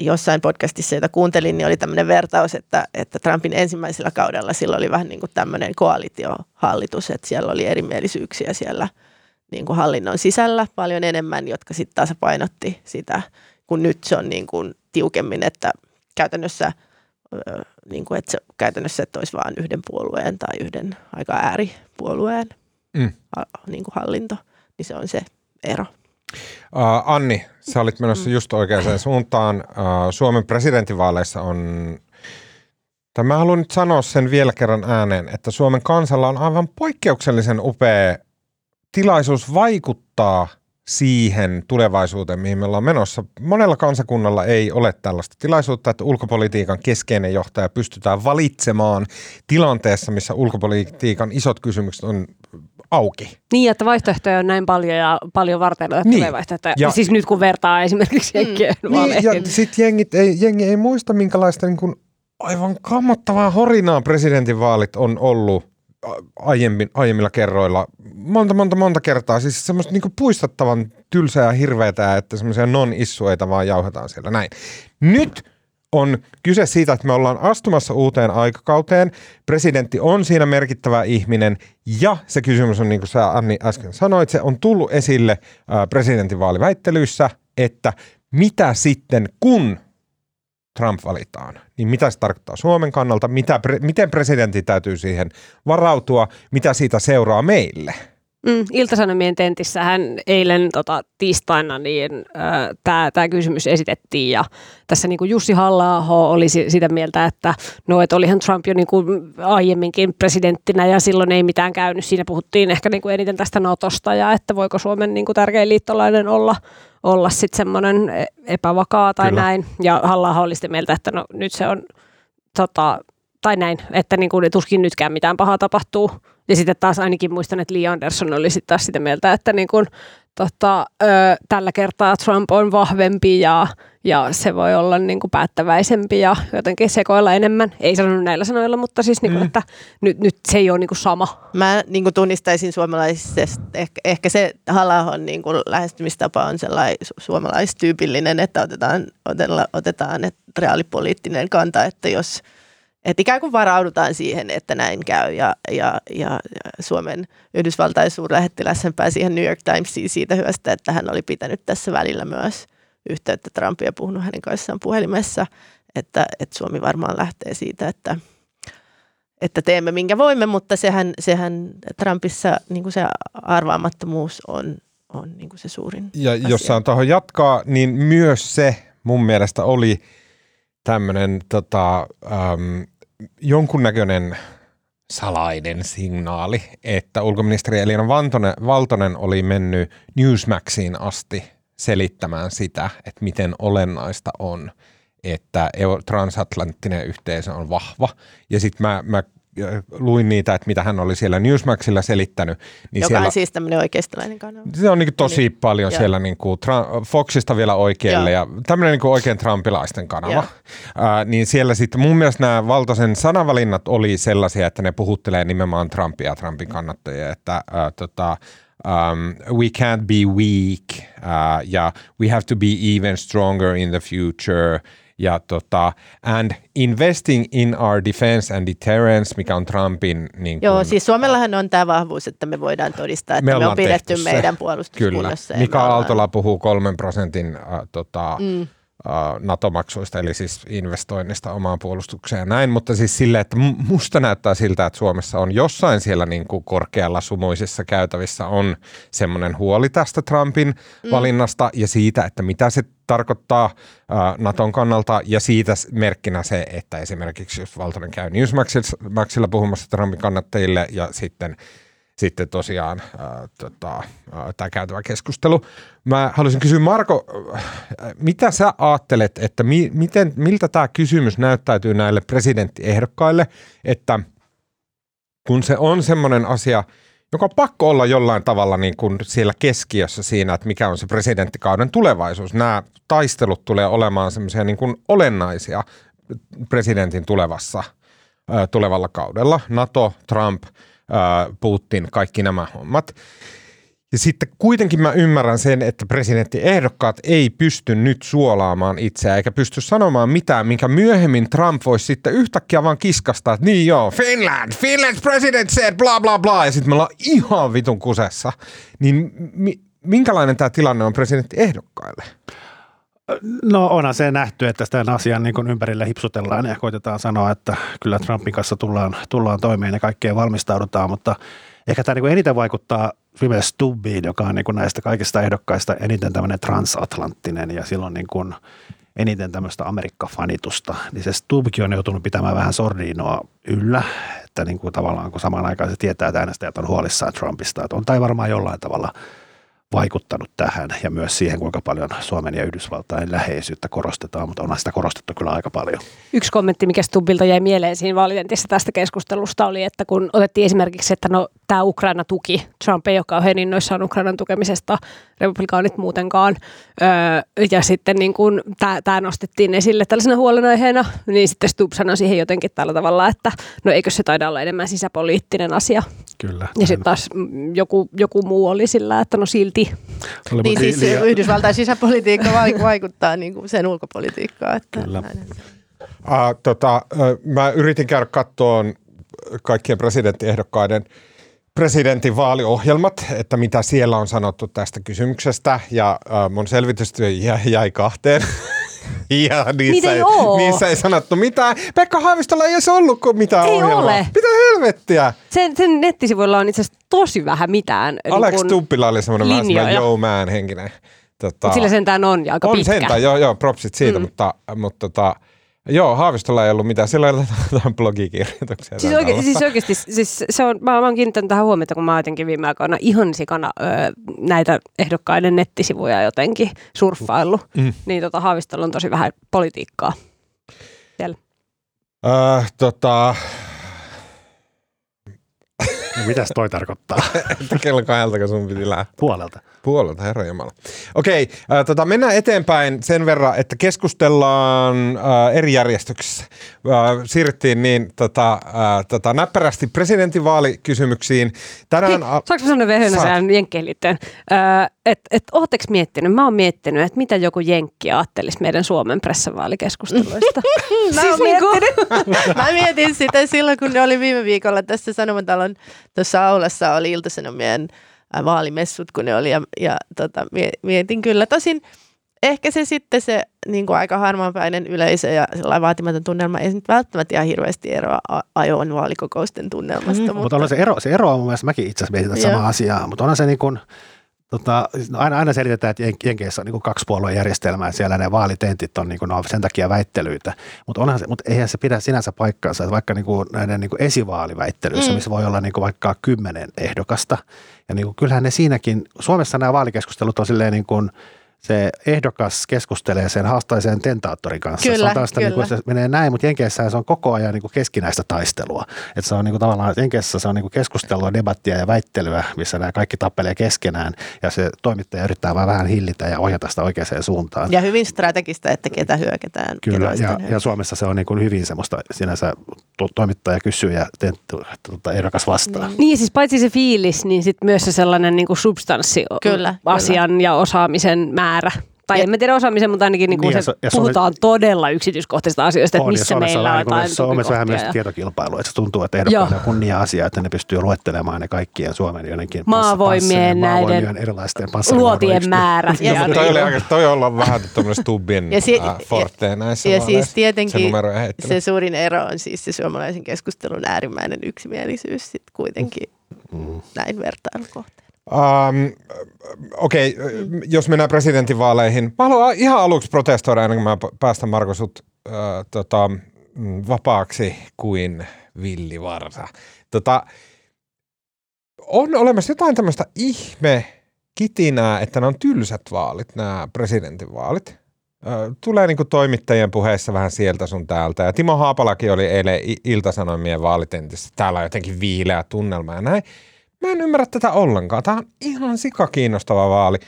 jossain podcastissa, jota kuuntelin, niin oli tämmöinen vertaus, että, että Trumpin ensimmäisellä kaudella sillä oli vähän niin kuin tämmöinen koalitiohallitus, että siellä oli erimielisyyksiä siellä niin kuin hallinnon sisällä paljon enemmän, jotka sitten taas painotti sitä, kun nyt se on niin kuin tiukemmin, että käytännössä, ö, niin kuin, että se, käytännössä että olisi vain yhden puolueen tai yhden aika ääripuolueen mm. ha, niin kuin hallinto, niin se on se ero. Uh, Anni, sä olit menossa mm. just oikeaan suuntaan. Uh, Suomen presidentinvaaleissa on, tai mä haluan nyt sanoa sen vielä kerran ääneen, että Suomen kansalla on aivan poikkeuksellisen upea tilaisuus vaikuttaa siihen tulevaisuuteen, mihin me ollaan menossa. Monella kansakunnalla ei ole tällaista tilaisuutta, että ulkopolitiikan keskeinen johtaja pystytään valitsemaan tilanteessa, missä ulkopolitiikan isot kysymykset on auki. Niin, että vaihtoehtoja on näin paljon ja paljon varten otettavia niin. vaihtoehtoja. Ja siis nyt kun vertaa esimerkiksi jenkkien mm. vaaleihin. Niin, ja sitten jengi ei muista, minkälaista niin kuin aivan kammottavaa horinaa presidentinvaalit on ollut aiemmin, aiemmilla kerroilla. Monta, monta, monta kertaa. Siis semmoista niin kuin puistattavan tylsää ja hirveätä, että semmoisia non-issueita vaan jauhetaan siellä näin. Nyt on kyse siitä, että me ollaan astumassa uuteen aikakauteen. Presidentti on siinä merkittävä ihminen ja se kysymys on, niin kuin sä Anni äsken sanoit, se on tullut esille presidentinvaaliväittelyissä, että mitä sitten kun Trump valitaan, niin mitä se tarkoittaa Suomen kannalta, mitä, miten presidentti täytyy siihen varautua, mitä siitä seuraa meille? Mm, Ilta-Sanomien tentissähän eilen tota, tiistaina niin, tämä kysymys esitettiin ja tässä niin kuin Jussi Halla-aho oli si- sitä mieltä, että no, et olihan Trump jo niin kuin aiemminkin presidenttinä ja silloin ei mitään käynyt. Siinä puhuttiin ehkä niin kuin eniten tästä Natosta ja että voiko Suomen niin kuin tärkein liittolainen olla, olla sitten semmoinen epävakaa tai Kyllä. näin. Ja Halla-aho oli sitä mieltä, että no nyt se on, tota, tai näin, että niin kuin tuskin nytkään mitään pahaa tapahtuu. Ja sitten taas ainakin muistan, että Li Andersson oli sitten taas sitä mieltä, että niin kun, tota, ö, tällä kertaa Trump on vahvempi ja, ja se voi olla niin kun päättäväisempi ja jotenkin sekoilla enemmän. Ei sanonut näillä sanoilla, mutta siis niin kun, mm. että nyt, nyt se ei ole niin kun sama. Mä niin kun tunnistaisin suomalaisesta, ehkä, ehkä se Halla-ahon niin kun lähestymistapa on sellainen suomalaistyypillinen, että otetaan, otetaan että reaalipoliittinen kanta, että jos... Että ikään kuin varaudutaan siihen, että näin käy ja, ja, ja Suomen Yhdysvaltain suurlähettiläs hän pääsi ihan New York Timesiin siitä hyvästä, että hän oli pitänyt tässä välillä myös yhteyttä Trumpia, puhunut hänen kanssaan puhelimessa, että, että Suomi varmaan lähtee siitä, että, että teemme minkä voimme, mutta sehän, sehän Trumpissa niin kuin se arvaamattomuus on, on niin kuin se suurin ja asia. Jos saan taho jatkaa, niin myös se mun mielestä oli tämmöinen tota, ähm, jonkunnäköinen salainen signaali, että ulkoministeri Elina Väntönen, Valtonen oli mennyt Newsmaxiin asti selittämään sitä, että miten olennaista on, että transatlanttinen yhteisö on vahva. Ja sitten mä, mä luin niitä, että mitä hän oli siellä Newsmaxilla selittänyt. Niin joka siellä, on siis tämmöinen oikeistolainen kanava. Se on niin tosi niin, paljon joo. siellä niin kuin, Foxista vielä oikealle joo. ja tämmöinen niin oikein trumpilaisten kanava. Ää, niin siellä sitten mun mielestä nämä Valtosen sanavalinnat oli sellaisia, että ne puhuttelee nimenomaan Trumpia ja Trumpin kannattajia, että ää, tota, um, we can't be weak, Uh, ja we have to be even stronger in the future. Ja tota, and investing in our defense and deterrence, mikä on Trumpin... Niin kun, Joo, siis Suomellahan on tämä vahvuus, että me voidaan todistaa, että me, me on pidetty se. meidän puolustuskunnossa. Kyllä. Mika Aaltola puhuu kolmen prosentin äh, tota, mm. äh, NATO-maksuista, eli siis investoinnista omaan puolustukseen ja näin, mutta siis sille, että musta näyttää siltä, että Suomessa on jossain siellä niin kuin korkealla sumuisissa käytävissä on semmoinen huoli tästä Trumpin mm. valinnasta ja siitä, että mitä se tarkoittaa Naton kannalta ja siitä merkkinä se, että esimerkiksi jos Valtonen käy Newsmaxilla puhumassa Trumpin kannattajille ja sitten, sitten tosiaan äh, tota, äh, tämä käytävä keskustelu. Mä haluaisin kysyä, Marko, äh, mitä sä ajattelet, että mi- miten, miltä tämä kysymys näyttäytyy näille presidenttiehdokkaille, että kun se on semmoinen asia, joka on pakko olla jollain tavalla niin kuin siellä keskiössä siinä, että mikä on se presidenttikauden tulevaisuus. Nämä taistelut tulee olemaan semmoisia niin kuin olennaisia presidentin tulevassa, tulevalla kaudella. NATO, Trump, Putin, kaikki nämä hommat. Ja sitten kuitenkin mä ymmärrän sen, että presidenttiehdokkaat ei pysty nyt suolaamaan itseään, eikä pysty sanomaan mitään, minkä myöhemmin Trump voisi sitten yhtäkkiä vaan kiskastaa, että niin joo, Finland, Finland's president said bla bla bla, ja sitten me ollaan ihan vitun kusessa. Niin minkälainen tämä tilanne on presidenttiehdokkaille? No onhan se nähty, että tämän asian niin kuin ympärille hipsutellaan ja koitetaan sanoa, että kyllä Trumpin kanssa tullaan, tullaan toimeen ja kaikkeen valmistaudutaan, mutta ehkä tämä niin kuin eniten vaikuttaa viimeisessä Stubbiin, joka on niin kuin näistä kaikista ehdokkaista eniten tämmöinen transatlanttinen ja silloin niin kuin eniten tämmöistä Amerikka-fanitusta. Niin se Stubbkin on joutunut pitämään vähän sordiinoa yllä, että niin kuin tavallaan kun samaan aikaan se tietää, että äänestäjät on huolissaan Trumpista, että on tai varmaan jollain tavalla vaikuttanut tähän ja myös siihen, kuinka paljon Suomen ja Yhdysvaltain läheisyyttä korostetaan, mutta onhan sitä korostettu kyllä aika paljon. Yksi kommentti, mikä Stubbilta jäi mieleen siinä vaalitentissä tästä keskustelusta oli, että kun otettiin esimerkiksi, että no tämä Ukraina-tuki, Trump ei ole kauhean innoissaan Ukrainan tukemisesta, republikaanit muutenkaan, öö, ja sitten niin kun tämä nostettiin esille tällaisena huolenaiheena, niin sitten Stubb sanoi siihen jotenkin tällä tavalla, että no eikö se taida olla enemmän sisäpoliittinen asia. Kyllä. Ja sitten taas joku, joku muu oli sillä, että no silti niin siis Yhdysvaltain sisäpolitiikka vaikuttaa niin kuin sen ulkopolitiikkaan. Että Kyllä. Ah, tota, mä yritin käydä katsoa kaikkien presidenttiehdokkaiden presidentin vaaliohjelmat, että mitä siellä on sanottu tästä kysymyksestä ja mun selvitystyö jäi kahteen. Ja niissä ei, niissä ei sanottu mitään. Pekka Haavistolla ei edes ollut mitään ei ohjelmaa. Ole. Mitä helvettiä? Sen, sen nettisivuilla on itse asiassa tosi vähän mitään. Alex niin Tuppila oli semmoinen vähän semmoinen yo man henkinen. Tota, sillä sentään on ja aika on pitkä. On sentään, joo, joo, propsit siitä, mm. mutta, mutta tota, joo, Haavistolla ei ollut mitään. Sillä ei ollut jotain blogikirjoituksia. Siis, oike, siis oikeasti, siis se on, mä oon kiinnittänyt tähän huomiota, kun mä oon jotenkin viime aikoina ihan sikana öö, näitä ehdokkaiden nettisivuja jotenkin surffaillut. Mm. Niin tota, Haavistolla on tosi vähän politiikkaa siellä. Öö, tota... No, mitäs toi tarkoittaa? Kello kahdelta, kun sun piti lähteä. Puolelta. Puolelta, herra jumala. Okei, äh, tota, mennään eteenpäin sen verran, että keskustellaan äh, eri järjestyksissä. Äh, siirryttiin niin tota, äh, tota, näppärästi presidentinvaalikysymyksiin. Tänään... Hei, saanko mä sanoa vähän jenkkien liittyen? Äh, et, et, ootteko miettinyt? Mä oon miettinyt, että mitä joku jenkki ajattelisi meidän Suomen pressavaalikeskusteluista. mä, siis niin mä mietin sitä silloin, kun ne oli viime viikolla tässä Sanomatalon tuossa aulassa oli Ilta-Sanomien vaalimessut, kun ne oli, ja, ja tota, mietin kyllä. Tosin ehkä se sitten se niin kuin aika harmaanpäinen yleisö ja sellainen vaatimaton tunnelma ei nyt välttämättä ihan hirveästi eroa ajoon vaalikokousten tunnelmasta. Mm, mutta mutta on se, ero, se ero on mun mielestä, mäkin itse asiassa mietin tätä samaa asiaa, mutta onhan se niin kuin, tota, aina, aina selitetään, että Jenkeissä on niin kuin kaksi puoluejärjestelmää, siellä ne vaalitentit on, niin kuin, no, sen takia väittelyitä, mutta mut eihän se pidä sinänsä paikkaansa, että vaikka niin kuin, näiden niin kuin esivaaliväittelyissä, mm. missä voi olla niin kuin, vaikka kymmenen ehdokasta, ja niin kuin, kyllähän ne siinäkin, Suomessa nämä vaalikeskustelut on silleen niin kuin, se ehdokas keskustelee sen haastaisen tentaattorin kanssa. Kyllä, se on taas sitä, kyllä. Niin kuin, se menee näin, mutta Jenkeissä se on koko ajan niin kuin keskinäistä taistelua. Että se on niin kuin, tavallaan, Jenkeissä se on niin kuin keskustelua, debattia ja väittelyä, missä nämä kaikki tappelee keskenään. Ja se toimittaja yrittää vaan vähän hillitä ja ohjata sitä oikeaan suuntaan. Ja hyvin strategista, että ketä hyökätään. Kyllä, ja, hyökätään. Ja Suomessa se on niin kuin hyvin semmoista, sinänsä toimittaja kysyy ja tentu, ehdokas vastaa. Niin, siis paitsi se fiilis, niin sitten myös se sellainen niin kuin substanssi kyllä, asian kyllä. ja osaamisen määrä. Määrä. Tai en mä tiedä osaamisen, mutta ainakin niin niin, se, puhutaan Suomessa, todella yksityiskohtaisista asioista, että missä meillä on jotain. Suomessa on vähän myös tietokilpailu, että se tuntuu, että ehdokkailla on kunnia-asia, että ne pystyy luettelemaan ne kaikkien Suomen jonnekin maavoimien näiden erilaisten luotien määrät. Ja ja toi, oli, toi ollaan vähän tuommoinen Stubbin si- äh, forte näissä ja siis tietenkin se, se suurin ero on siis se suomalaisen keskustelun äärimmäinen yksimielisyys sit kuitenkin mm. näin vertailukohteen. Um, Okei, okay. mm. jos mennään presidentinvaaleihin. Mä haluan ihan aluksi protestoida ennen kuin mä päästän Marko sut äh, tota, vapaaksi kuin villivarsa. Tota, on olemassa jotain tämmöistä ihme kitinää, että nämä on tylsät vaalit, nämä presidentinvaalit. Äh, tulee niinku toimittajien puheissa vähän sieltä sun täältä. Ja Timo Haapalakin oli eilen Ilta-Sanomien vaalitentissä. Täällä on jotenkin viileä tunnelma ja näin. Mä en ymmärrä tätä ollenkaan. Tämä on ihan sikakiinnostava vaali.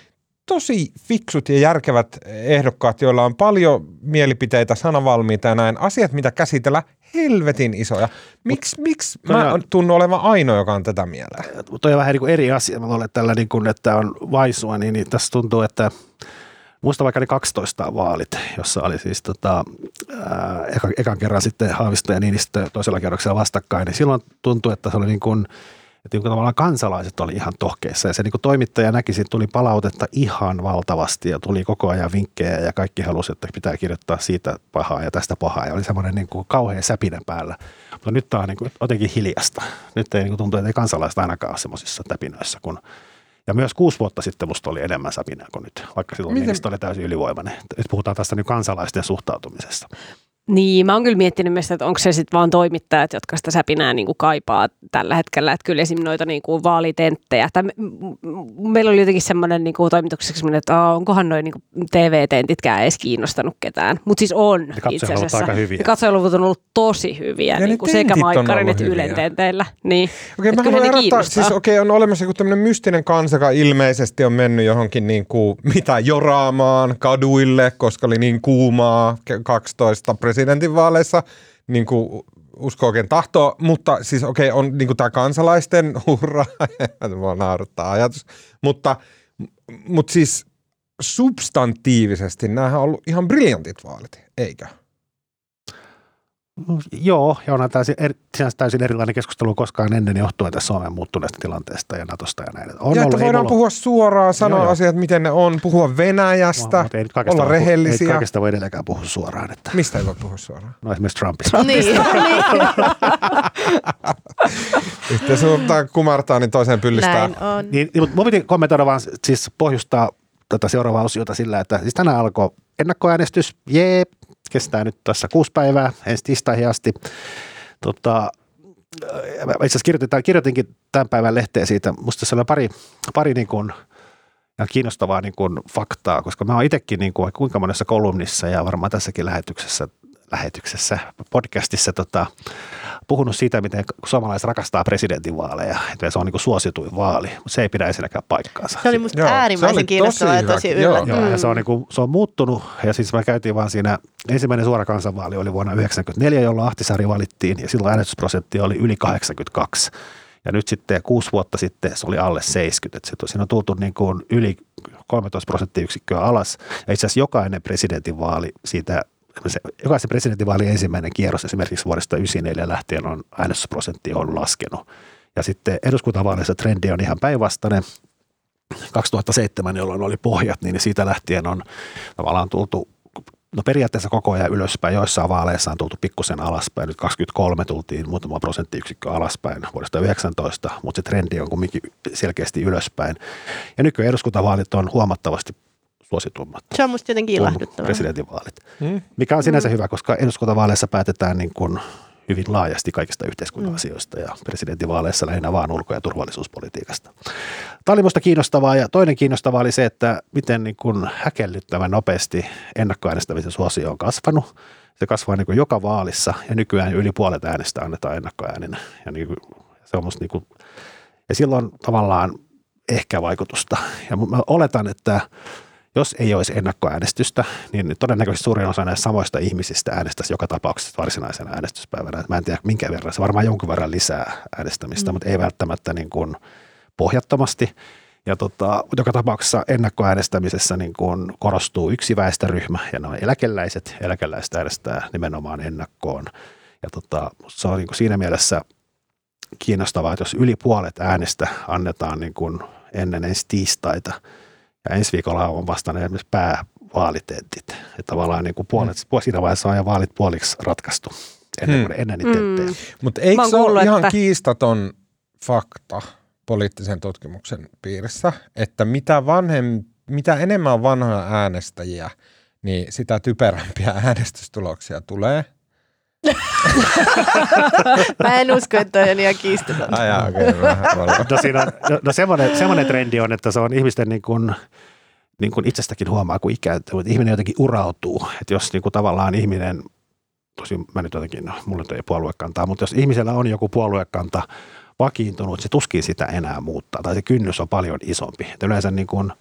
Tosi fiksut ja järkevät ehdokkaat, joilla on paljon mielipiteitä, sanavalmiita ja näin. Asiat, mitä käsitellä, helvetin isoja. Miks, Mut, miksi mä on, tunnu olevan ainoa, joka on tätä mieltä? Toi on vähän niin kuin eri asia. Mä luulen, että tällä niin kuin, että on vaisua, niin, niin tässä tuntuu, että muista vaikka ne kaksitoista vaalit, jossa oli siis tota, ää, ekan, ekan kerran sitten Haavisto ja Niinistö toisella kerroksella vastakkain. Niin silloin tuntui, että se oli niin kuin että niin tavallaan kansalaiset oli ihan tohkeissa ja se niin toimittaja näki, siitä tuli palautetta ihan valtavasti ja tuli koko ajan vinkkejä ja kaikki halusi, että pitää kirjoittaa siitä pahaa ja tästä pahaa ja oli semmoinen niin kuin kauhean säpinä päällä. Mutta nyt tämä on niin jotenkin hiljasta. Nyt ei niin tuntuu, että ei kansalaiset ainakaan ole semmoisissa täpinöissä kun ja myös kuusi vuotta sitten musta oli enemmän säpinää kuin nyt, vaikka silloin Niinistö oli täysin ylivoimainen. Nyt puhutaan tästä nyt kansalaisten suhtautumisesta. Niin, mä oon kyllä miettinyt myös, että onko se sitten vaan toimittajat, jotka sitä säpinää niin kuin kaipaa tällä hetkellä. Että kyllä esimerkiksi noita niin kuin vaalitenttejä. Tai me, meillä oli jotenkin semmoinen niin kuin toimituksessa, että onkohan noin niin kuin T V-tentitkään edes kiinnostanut ketään. Mutta siis on itse asiassa. Aika hyviä. Katsojaluvut on ollut tosi hyviä, niin kuin sekä Maikkarin että Ylen tenteillä. Niin. Okei, mä haluan erottaa. Siis okei, on olemassa joku tämmöinen mystinen kansa, joka ilmeisesti on mennyt johonkin niin kuin, mitä joraamaan kaduille, koska oli niin kuumaa kaksitoista presidentinvaaleissa. presidentinvaaleissa, niin kuin usko oikein tahtoa, mutta siis okei, okay, on niin kuin tämä kansalaisten hurraa, mua naurattaa ajatus, mutta, mutta siis substantiivisesti näähän on ollut ihan briljantit vaalit, eikö? No, joo, ja on täysin, eri, sinänsä täysin erilainen keskustelu koskaan ennen johtuen tässä Suomen muuttuneesta tilanteesta ja Natosta ja näin. On ja ollut, että voidaan puhua ollut suoraan, sanoa joo, joo. asiat, miten ne on, puhua Venäjästä, no, olla rehellisiä. Ei kaikesta voi edelleenkään puhua suoraan. Että mistä ei voi puhua suoraan? No esimerkiksi Trumpista. Trumpista. Niin. Yhteen suuntaan kumartaa, niin toiseen pyllistää. Näin on. Niin, mutta minun piti kommentoida vaan siis pohjustaa tätä seuraavaa osiota sillä, että siis tänään alkoi ennakkoäänestys, jee. Kestää nyt tässä kuusi päivää, ensi tiistaihin asti. Tota, itse asiassa kirjoitinkin tämän päivän lehteen siitä. Musta tässä oli pari, pari niin kuin, ja kiinnostavaa niin kuin faktaa, koska mä oon itsekin niin kuin, kuinka monessa kolumnissa ja varmaan tässäkin lähetyksessä, lähetyksessä podcastissa tota, puhunut siitä, miten suomalaiset rakastaa presidentinvaaleja. Että se on niin kuin suosituin vaali, mutta se ei pidä ensinnäkään paikkaansa. Se oli musta joo, äärimmäisen kiinnostavaa ja tosi yllättävää. Mm. Se, niin se on muuttunut ja siis mä käytiin vaan siinä, ensimmäinen suora kansanvaali oli vuonna yhdeksänkymmentäneljä, jolloin Ahtisaari valittiin ja silloin äänestysprosentti oli yli kahdeksankymmentäkaksi. Ja nyt sitten kuusi vuotta sitten se oli alle seitsemänkymmentä. Että siinä on tultu niin kuin yli kolmetoista prosenttiyksikköä alas ja itse asiassa jokainen presidentinvaali siitä jokaisen presidentinvaali ensimmäinen kierros esimerkiksi vuodesta yhdeksänkymmentäneljä lähtien on äänestysprosentti on laskenut. Ja sitten eduskuntavaaleissa trendi on ihan päinvastainen. kaksituhattaseitsemän, jolloin oli pohjat, niin siitä lähtien on tavallaan tultu, no periaatteessa koko ajan ylöspäin. Joissain vaaleissa on tultu pikkusen alaspäin. Nyt kaksikymmentäkolme tultiin muutama prosenttiyksikkö alaspäin vuodesta yhdeksäntoista, mutta se trendi on kumminkin selkeästi ylöspäin. Ja nykyään eduskuntavaalit on huomattavasti suositummat. Se on musta jotenkin ilahduttavaa. Presidentinvaalit, mikä on sinänsä mm. hyvä, koska eduskuntavaaleissa päätetään niin kuin hyvin laajasti kaikista yhteiskunnan asioista ja presidentinvaaleissa lähinnä vaan ulko- ja turvallisuuspolitiikasta. Tämä oli minusta kiinnostavaa ja toinen kiinnostavaa oli se, että miten niin kuin häkellyttävän nopeasti ennakkoäänestämisen suosio on kasvanut. Se kasvaa niin kuin joka vaalissa ja nykyään yli puolet äänestä annetaan ennakkoääninä ja niin kuin, se on musta niin kuin, ja silloin tavallaan ehkä vaikutusta ja mä oletan, että jos ei olisi ennakkoäänestystä, niin todennäköisesti suurin osa näistä samoista ihmisistä äänestäisi joka tapauksessa varsinaisena äänestyspäivänä. Mä en tiedä minkä verran, se varmaan jonkun verran lisää äänestämistä, mm. mutta ei välttämättä niin kuin pohjattomasti. Ja tota, joka tapauksessa ennakkoäänestämisessä niin kuin korostuu yksi väestöryhmä ja ne on eläkeläiset. Eläkeläiset äänestää nimenomaan ennakkoon. Ja tota, se on niin kuin siinä mielessä kiinnostavaa, että jos yli puolet äänestä annetaan niin kuin ennen ensi tiistaita, ja ensi viikolla on vastanneet esimerkiksi päävaalitentit. Että tavallaan niin kuin puolet, mm. siinä vaiheessa on ja vaalit puoliksi ratkaistu ennen, mm. ennen niitä tenttejä. Mm. Mutta eikö se ole ihan että... kiistaton fakta poliittisen tutkimuksen piirissä, että mitä, vanhem, mitä enemmän on vanhoja äänestäjiä, niin sitä typerämpiä äänestystuloksia tulee? Mä en usko, että on liian kiistatonta. Ajaa, okei. No, siinä, no, no semmoinen, semmoinen trendi on, että se on ihmisten niin kuin, niin kuin itsestäkin huomaa, kun ikääntyy, että ihminen jotenkin urautuu. Että jos niin kuin tavallaan ihminen, tosin mä nyt jotenkin, no, mulla nyt ei ole puoluekantaa, mutta jos ihmisellä on joku puoluekanta vakiintunut, se tuskin sitä enää muuttaa. Tai se kynnys on paljon isompi. Että yleensä niin kuin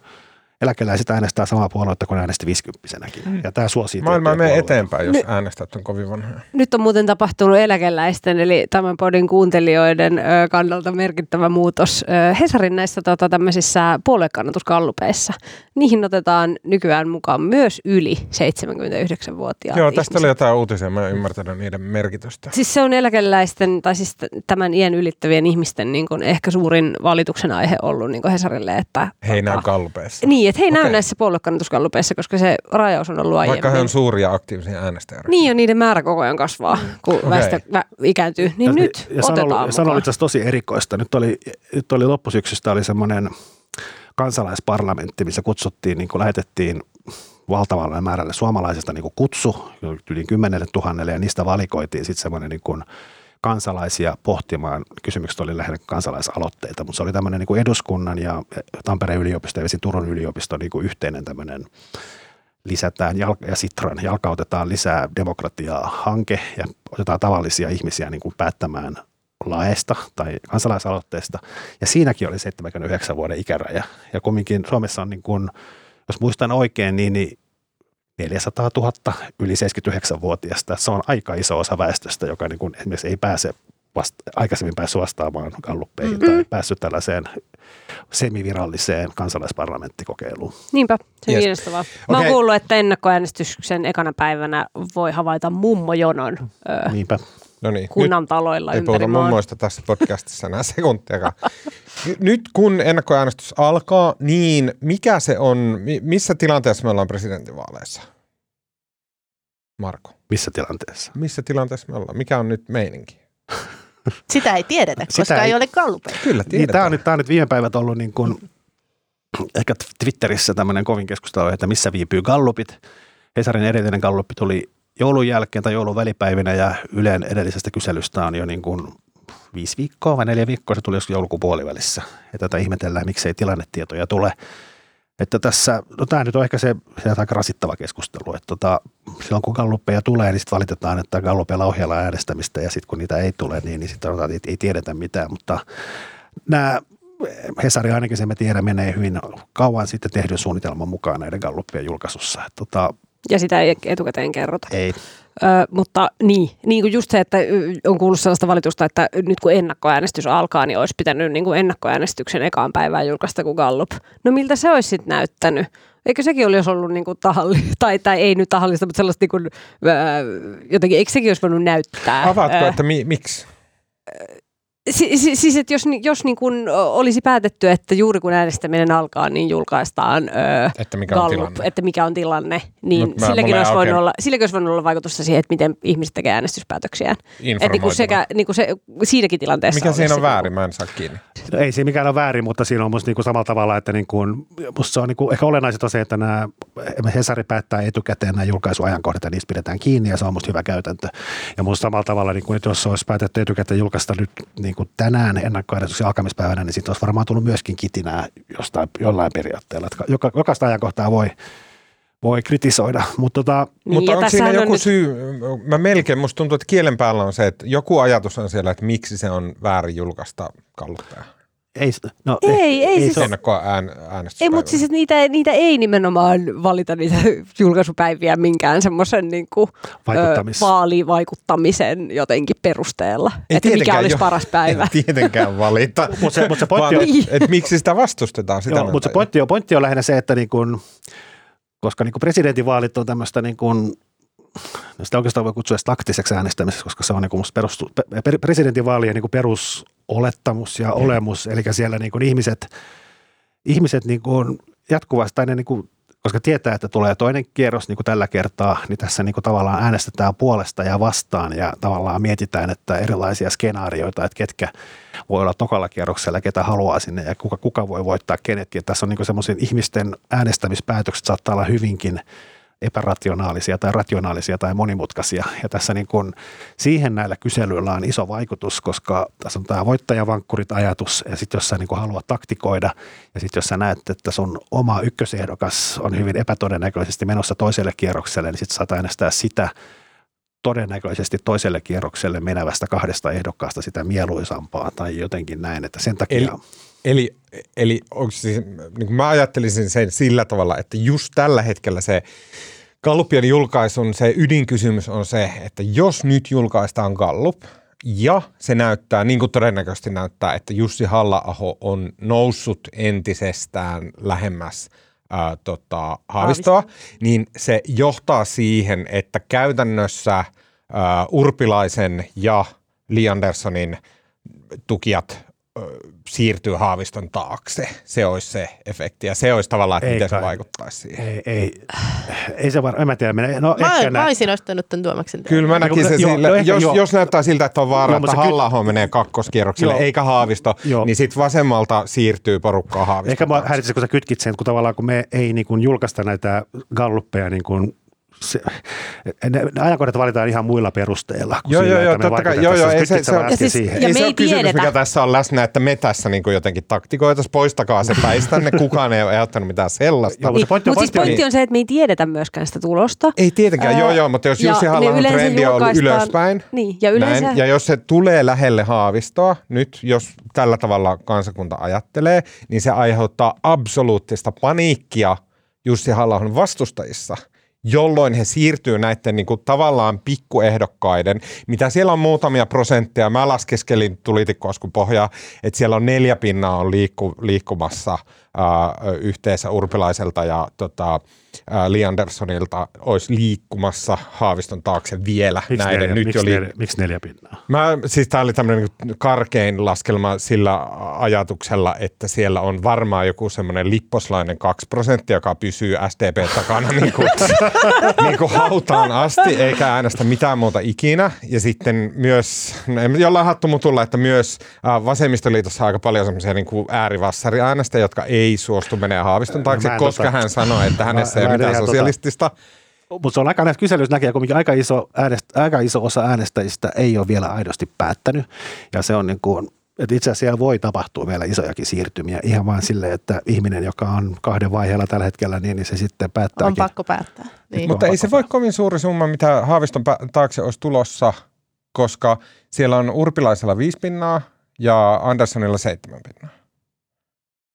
eläkeläiset äänestää samaa puoluetta kuin äänesti viisikymppisenäkin. Mm. Ja tämä suosii maailma menee eteenpäin, jos Ny- äänestät on kovin vanhaa. Nyt on muuten tapahtunut eläkeläisten, eli tämän podin kuuntelijoiden ö, kannalta merkittävä muutos. Ö, Hesarin näissä tota, tämmöisissä puoluekannatuskallupeissa, niihin otetaan nykyään mukaan myös yli seitsemänkymmentäyhdeksänvuotiaat Joo, tästä ihmiset. Oli jotain uutisia, mä en ymmärtänyt niiden merkitystä. Siis se on eläkeläisten, tai siis tämän iän ylittävien ihmisten niin kun ehkä suurin valituksen aihe ollut niin kun Hesarille. Että, Heinään tota, kallupeissa. Niin, että he ei näy näissä puoluekannatuskallupeissa, koska se rajaus on ollut aiemmin. Vaikka he on suuria aktiivisia äänestäjiä. Niin, ja niiden määrä koko ajan kasvaa, kun okay. väestö ikääntyy. Niin ja, nyt ja otetaan mukaan. Se on ollut tosi erikoista. Nyt oli, nyt oli loppusyksystä oli semmoinen kansalaisparlamentti, missä kutsuttiin, niin kuin lähetettiin valtavalle määrälle suomalaisista niin kuin kutsu, yli kymmenelle tuhannelle, ja niistä valikoitiin sitten semmoinen niin kuin kansalaisia pohtimaan. Kysymykset oli lähinnä kansalaisaloitteita, mutta se oli tämmöinen niin kuin eduskunnan ja Tampereen yliopisto ja Turun yliopisto niin kuin yhteinen tämmöinen lisätään jalka- ja Sitran, jalkautetaan lisää demokratiaa hanke ja otetaan tavallisia ihmisiä niin kuin päättämään laeista tai kansalaisaloitteista. Ja siinäkin oli seitsemänkymmentäyhdeksän vuoden ikäraja. Ja kumminkin Suomessa on, niin kuin, jos muistan oikein, niin, niin neljäsataatuhatta yli seitsemänkymmentäyhdeksänvuotiaista. Se on aika iso osa väestöstä, joka niin kuin esimerkiksi ei pääse vasta, aikaisemmin päässyt vastaamaan galluppeihin mm-hmm. tai päässyt tällaiseen semiviralliseen kansalaisparlamenttikokeiluun. Niinpä, se on yes. kiinnostavaa. Mä oon okay. kuullut, että ennakkoäänestyksen ekana päivänä voi havaita mummojonon öö, Niinpä. Noniin, kunnan taloilla ympäri maan. Ei puhuta mummoista tässä podcastissa enää sekuntiakaan. Nyt kun ennakkoäänestys alkaa, niin mikä se on, missä tilanteessa me ollaan presidentinvaaleissa? Marko. Missä tilanteessa? Missä tilanteessa me ollaan? Mikä on nyt meininki? Sitä ei tiedetä, koska Sitä ei, ei ole gallupeja. Kyllä tiedetään. Niin, tämä, on nyt, tämä on nyt viime päivät ollut niin kuin, ehkä Twitterissä tämmöinen kovin keskustelu, että missä viipyy gallupit. Hesarin erityinen gallupi tuli joulun jälkeen tai joulun välipäivinä ja Ylen edellisestä kyselystä on jo niin kuin viisi viikkoa vai neljä viikkoa, se tuli joskus joulukuun puolivälissä. Ja tätä ihmetellään, miksei tilannetietoja tule. Että tässä, no tämä nyt on ehkä se, se aika rasittava keskustelu, että tota, silloin kun galluppeja tulee, niin sitten valitetaan, että gallupeilla ohjellaan äänestämistä ja sitten kun niitä ei tule, niin, niin sitten ei, ei tiedetä mitään, mutta nämä Hesari ainakin se me tiedä menee hyvin kauan sitten tehdyn suunnitelman mukaan näiden galluppien julkaisussa, että tota, ja sitä ei etukäteen kerrota. Ei. Ö, mutta niin, niin kuin just se, että on kuullut sellaista valitusta, että nyt kun ennakkoäänestys alkaa, niin olisi pitänyt niin kuin ennakkoäänestyksen ekaan päivään julkaista kuin Gallup. No miltä se olisi sitten näyttänyt? Eikö sekin olisi ollut niin kuin tahallista, tai, tai ei nyt tahallista, mutta sellaista niin kuin, öö, jotenkin, eikö sekin olisi voinut näyttää? Avaatko, öö, että mi- miksi? Siis, si, si, että jos, jos niin kuin olisi päätetty, että juuri kun äänestäminen alkaa, niin julkaistaan öö, että, mikä Gallup, että mikä on tilanne, niin silläkin olisi, voinut olla, silläkin olisi voinut olla vaikutusta siihen, että miten ihmiset tekee äänestyspäätöksiään. Että niin kuin sekä, niin kuin se, siinäkin tilanteessa mikä siinä on väärin, mä en saa kiinni. No ei se mikään ole väärin, mutta siinä on musta niinku samalla tavalla, että niinku, musta se on niinku ehkä olennaisinta se, että nämä Hesari päättää etukäteen nämä julkaisuajankohdat ja niistä pidetään kiinni ja se on musta hyvä käytäntö. Ja musta samalla tavalla, niinku, että jos olisi päätetty etukäteen julkaista nyt niinku tänään ennakkoäänestyksiä alkamispäivänä, niin siitä olisi varmaan tullut myöskin kitinää jostain, jollain periaatteella. Joka, jokaista ajankohtaa voi... Voi kritisoida, mutta, tota, niin, mutta onko siinä on joku nyt... syy, mä melkein, musta tuntuu, että kielen päällä on se, että joku ajatus on siellä, että miksi se on väärin julkaista kalluppeja. Ei, no, ei, ei, ei siis, ennakkoa ään, äänestyspäivää. Ei, mutta siis niitä, niitä ei nimenomaan valita niitä julkaisupäiviä minkään semmoisen niin kuin, Vaikuttamis. ö, vaalivaikuttamisen jotenkin perusteella, ei että mikä olisi jo, paras päivä. Ei tietenkään valita, mut se, mut se pointti on, niin. Että miksi sitä vastustetaan. Sitä Joo, mutta se pointti on, pointti on lähinnä se, että niin kuin, koska niin kuin presidentinvaalit on tämmöistä, niin kuin, sitä oikeastaan voi kutsua taktiseksi äänestämiseksi, koska se on niin kuin musta perustu, per, presidentinvaalien niin kuin perusolettamus ja olemus, eli siellä niin kuin ihmiset, ihmiset niin kuin jatkuvasti, niin kuin, koska tietää, että tulee toinen kierros niin kuin tällä kertaa, niin tässä niin kuin tavallaan äänestetään puolesta ja vastaan ja tavallaan mietitään, että erilaisia skenaarioita, että ketkä voi olla tokalla kierroksella, ketä haluaa sinne ja kuka, kuka voi voittaa kenetkin. Tässä on niin kuin semmoisen ihmisten äänestämispäätökset saattaa olla hyvinkin epärationaalisia tai rationaalisia tai monimutkaisia. Ja tässä niin kuin siihen näillä kyselyillä on iso vaikutus, koska tässä on tämä voittajavankkurit-ajatus ja sitten jos sä niin kuin haluat taktikoida ja sitten jos sä näet, että sun oma ykkösehdokas on hyvin epätodennäköisesti menossa toiselle kierrokselle, niin sitten saat äänestää sitä todennäköisesti toiselle kierrokselle menevästä kahdesta ehdokkaasta sitä mieluisampaa tai jotenkin näin, että sen takia... Eli... Eli, eli onko siis, niin kuin mä ajattelisin sen sillä tavalla, että just tällä hetkellä se gallupien julkaisun se ydinkysymys on se, että jos nyt julkaistaan gallup ja se näyttää, niin kuin todennäköisesti näyttää, että Jussi Halla-aho on noussut entisestään lähemmäs ää, tota, Haavistoa, niin se johtaa siihen, että käytännössä ää, Urpilaisen ja Li Anderssonin tukijat siirtyy Haaviston taakse. Se olisi se efekti ja se olisi tavallaan, että miten se vaikuttaisi siihen. Ei, ei, ei se varmaan, en mä tiedä. No, mä, ehkä mä olisin nostanut tämän Tuomaksen. Kyllä mä näkisin sen sillä, jo, jos, jos näyttää siltä, että on vaara, joo, että Halla-aho kyllä menee kakkoskierrokselle, joo, eikä Haavisto, joo, niin sitten vasemmalta siirtyy porukkaa Haaviston taakse. Ehkä mä häirisin, kun sä kytkit sen, kun tavallaan kun me ei niin kuin julkaista näitä galluppeja niin kuin se, ne, ne ajankohdat valitaan ihan muilla perusteilla. Joo, sillä, joo, totta kai. Joo, joo, ei se, se, on, siis, ja ei se ole kysymys, mikä tässä on läsnä, että me tässä niin kuin jotenkin taktikoitaisiin, poistakaa se päistänne, kukaan ei ole ajattanut mitään sellaista. Niin, mutta pointti, pointti, siis pointti on se, että me ei tiedetä myöskään sitä tulosta. Ei tietenkään, öö, joo, joo, mutta jos Jussi Halla-ahon trendi on ollut ylöspäin, niin, ja, yleensä... näin, ja jos se tulee lähelle Haavistoa, nyt jos tällä tavalla kansakunta ajattelee, niin se aiheuttaa absoluuttista paniikkia Jussi Halla-ahon vastustajissa, jolloin he siirtyy näiden niin kuin, tavallaan pikkuehdokkaiden, mitä siellä on muutamia prosentteja. Mä laskeskelin tulitikkoaskun pohjaa, että siellä on neljä pinnaa on liikku, liikkumassa äh, yhteensä Urpilaiselta ja tota, äh, Li Anderssonilta olisi liikkumassa Haaviston taakse vielä. Miks näiden neljä, nyt miksi, jo liik- neljä, miksi neljä pinnaa? Mä, siis tää oli tämmöinen niin karkein laskelma sillä ajatuksella, että siellä on varmaan joku semmoinen lipposlainen kaksi prosenttia, joka pysyy S D P takana niin kuin niin kuin hautaan asti, eikä äänestä mitään muuta ikinä. Ja sitten myös, no, jollain hattumutulla, että myös äh, vasemmistoliitossa on aika paljon semmoisia niin kuin äärivassariäänestäjiä, jotka ei suostu menee Haaviston taakse, no, koska tota... hän sanoi, että hänessä no, ei ole mitään sosialistista. Tota... Mutta se on aika näissä kyselyissä näkee, kuitenkin aika iso, äänestä, aika iso osa äänestäjistä ei ole vielä aidosti päättänyt. Ja se on niin kuin... Että itse asiassa siellä voi tapahtua vielä isojakin siirtymiä ihan vain silleen, että ihminen, joka on kahden vaiheella tällä hetkellä, niin se sitten päättääkin. On pakko päättää. Niin. Mutta ei se voi kovin suuri summa, mitä Haaviston taakse olisi tulossa, koska siellä on Urpilaisella viisi pinnaa ja Anderssonilla seitsemän pinnaa.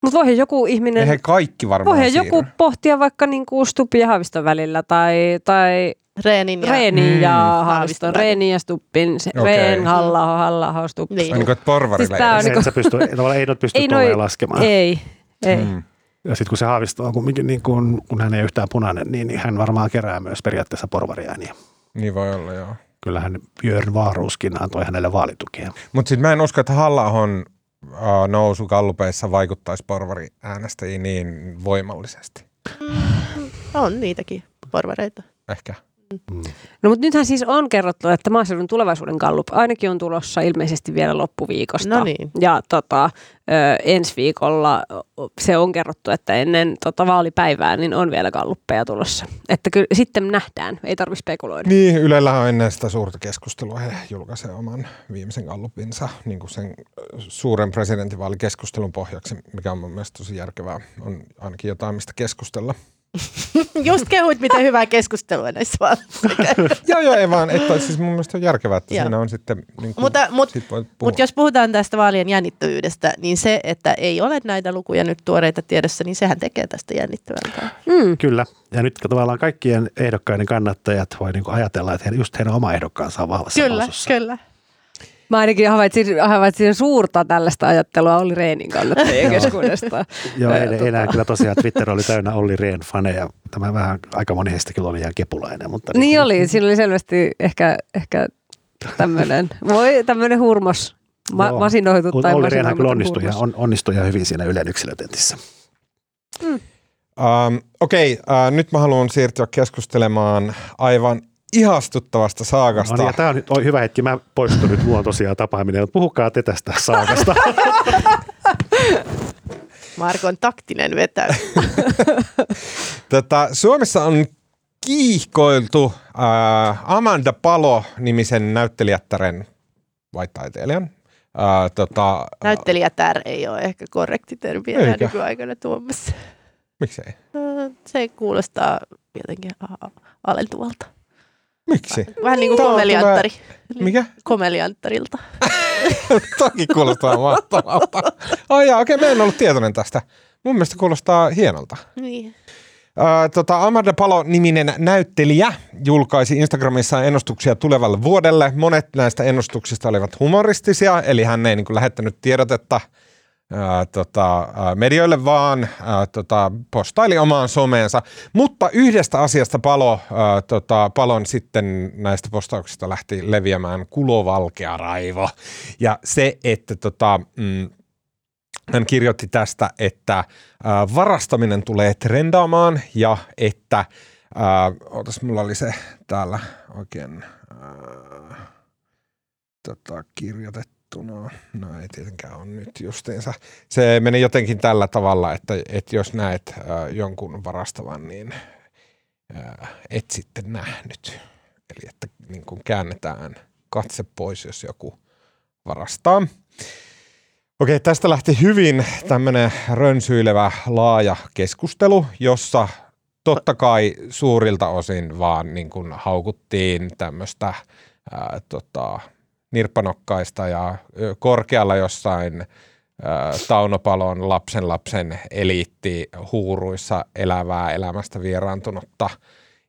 Mutta voihan joku ihminen... Eihän kaikki varmaan siirry. Voihan joku pohtia vaikka niinku Stubbin ja Haaviston välillä tai... tai Reenin ja, Reenin ja mm. Haaviston, Reenin ja Stubbin, okay. Reen, Halla-aho, Halla-aho, Stubbin. Niin. Se on niin kuin, että porvarileirissä. Siis niin kuin... pystyy, ei noita pysty tuolleen laskemaan. Ei, ei. Mm. Ja sitten kun se Haavisto on kumminkin, niin kun, kun hän ei ole yhtään punainen, niin hän varmaan kerää myös periaatteessa porvariääniä. Niin voi olla, joo. Kyllähän Björn Wahlrooskin antoi hänelle vaalitukea. Mutta sitten mä en usko, että Halla-ahon äh, nousu gallupeissa vaikuttaisi porvariäänestäjiin niin voimallisesti. Mm, on niitäkin porvareita. Ehkä. Mm. No mutta nythän siis on kerrottu, että maaseudun tulevaisuuden gallup ainakin on tulossa ilmeisesti vielä loppuviikosta. No niin. Ja tota, ö, ensi viikolla se on kerrottu, että ennen tota, vaalipäivää niin on vielä galluppeja tulossa. Että kyllä sitten nähdään, ei tarvitse spekuloida. Niin, Ylellähän on ennen sitä suurta keskustelua. He julkaisee oman viimeisen gallupinsa niin kuin sen suuren presidentinvaalikeskustelun pohjaksi, mikä on mun mielestä tosi järkevää. On ainakin jotain, mistä keskustella. Just kehuit, miten hyvää keskustelua näissä vaaleissa. Joo, joo, ei vaan. Että, siis mun mielestä on järkevää, että siinä on sitten... Niin kuin, mutta mut, mut jos puhutaan tästä vaalien jännittyvyydestä, niin se, että ei ole näitä lukuja nyt tuoreita tiedossa, niin sehän tekee tästä jännittävämpää. Mm. Kyllä. Ja nyt tavallaan kaikkien ehdokkaiden kannattajat voi niin kuin ajatella, että just heidän oma ehdokkaansa on vahvassa kyllä, nousussa. Kyllä, kyllä. Mä ainakin havaitsin, havaitsin suurta tällaista ajattelua Olli Rehnin kannattajien keskuudesta. Joo, en, enää kyllä tosiaan Twitter oli täynnä Olli Rehn faneja. Tämä vähän aika moni heistäkin oli ihan kepulainen. Mutta niin, niin oli, siinä oli selvästi ehkä, ehkä tämmöinen, voi tämmöinen hurmos, Ma, masinoitu. Tai Olli Rehnhän kyllä onnistui, on, onnistui ihan hyvin siinä Ylen yksilötentissä. Mm. Um, Okei, okay, uh, nyt mä haluan siirtyä keskustelemaan aivan ihastuttavasta saagasta. No niin, tämä on nyt hyvä hetki. Mä poistun nyt. Mulla on tosiaan tapaaminen, mutta puhukaa te tästä saagasta. Marko on taktinen vetäjä. Tätä, Suomessa on kiihkoiltu äh, Amanda Palo-nimisen näyttelijättären vai taiteilijan. Äh, tota, Näyttelijätär ei ole ehkä korrekti termi enää nykyaikana Tuomas. Miksei? Se kuulostaa jotenkin alentuvalta. Miksi? Vähän niin kuin komelianttari. Mikä? Komeliantttarilta. Toki kuulostaa mahtavalta. Ai jaa, okei, okay, mä en ollut tietoinen tästä. Mun mielestä kuulostaa hienolta. Niin. Äh, tota, Amanda Palo-niminen näyttelijä julkaisi Instagramissa ennustuksia tulevalle vuodelle. Monet näistä ennustuksista olivat humoristisia, eli hän ei niin kuin lähettänyt tiedotetta Äh, tota, medioille, vaan äh, tota, postaili omaan someensa. Mutta yhdestä asiasta palo, äh, tota, Palon sitten näistä postauksista lähti leviämään kulovalkea raivo. Ja se, että tota, mm, hän kirjoitti tästä, että äh, varastaminen tulee trendaamaan ja että, äh, otas, mulla oli se täällä oikein äh, tota, kirjoitettu. No, no ei tietenkään ole nyt justiinsa. Se meni jotenkin tällä tavalla, että, että jos näet äh, jonkun varastavan, niin äh, et sitten nähnyt. Eli että niin kun käännetään katse pois, jos joku varastaa. Okei, tästä lähti hyvin tämmöinen rönsyilevä laaja keskustelu, jossa totta kai suurilta osin vaan niin kun haukuttiin tämmöistä äh, tota... nirppanokkaista ja korkealla jossain äh, Taunopalon lapsen lapsen eliitti huuruissa elävää elämästä vieraantunutta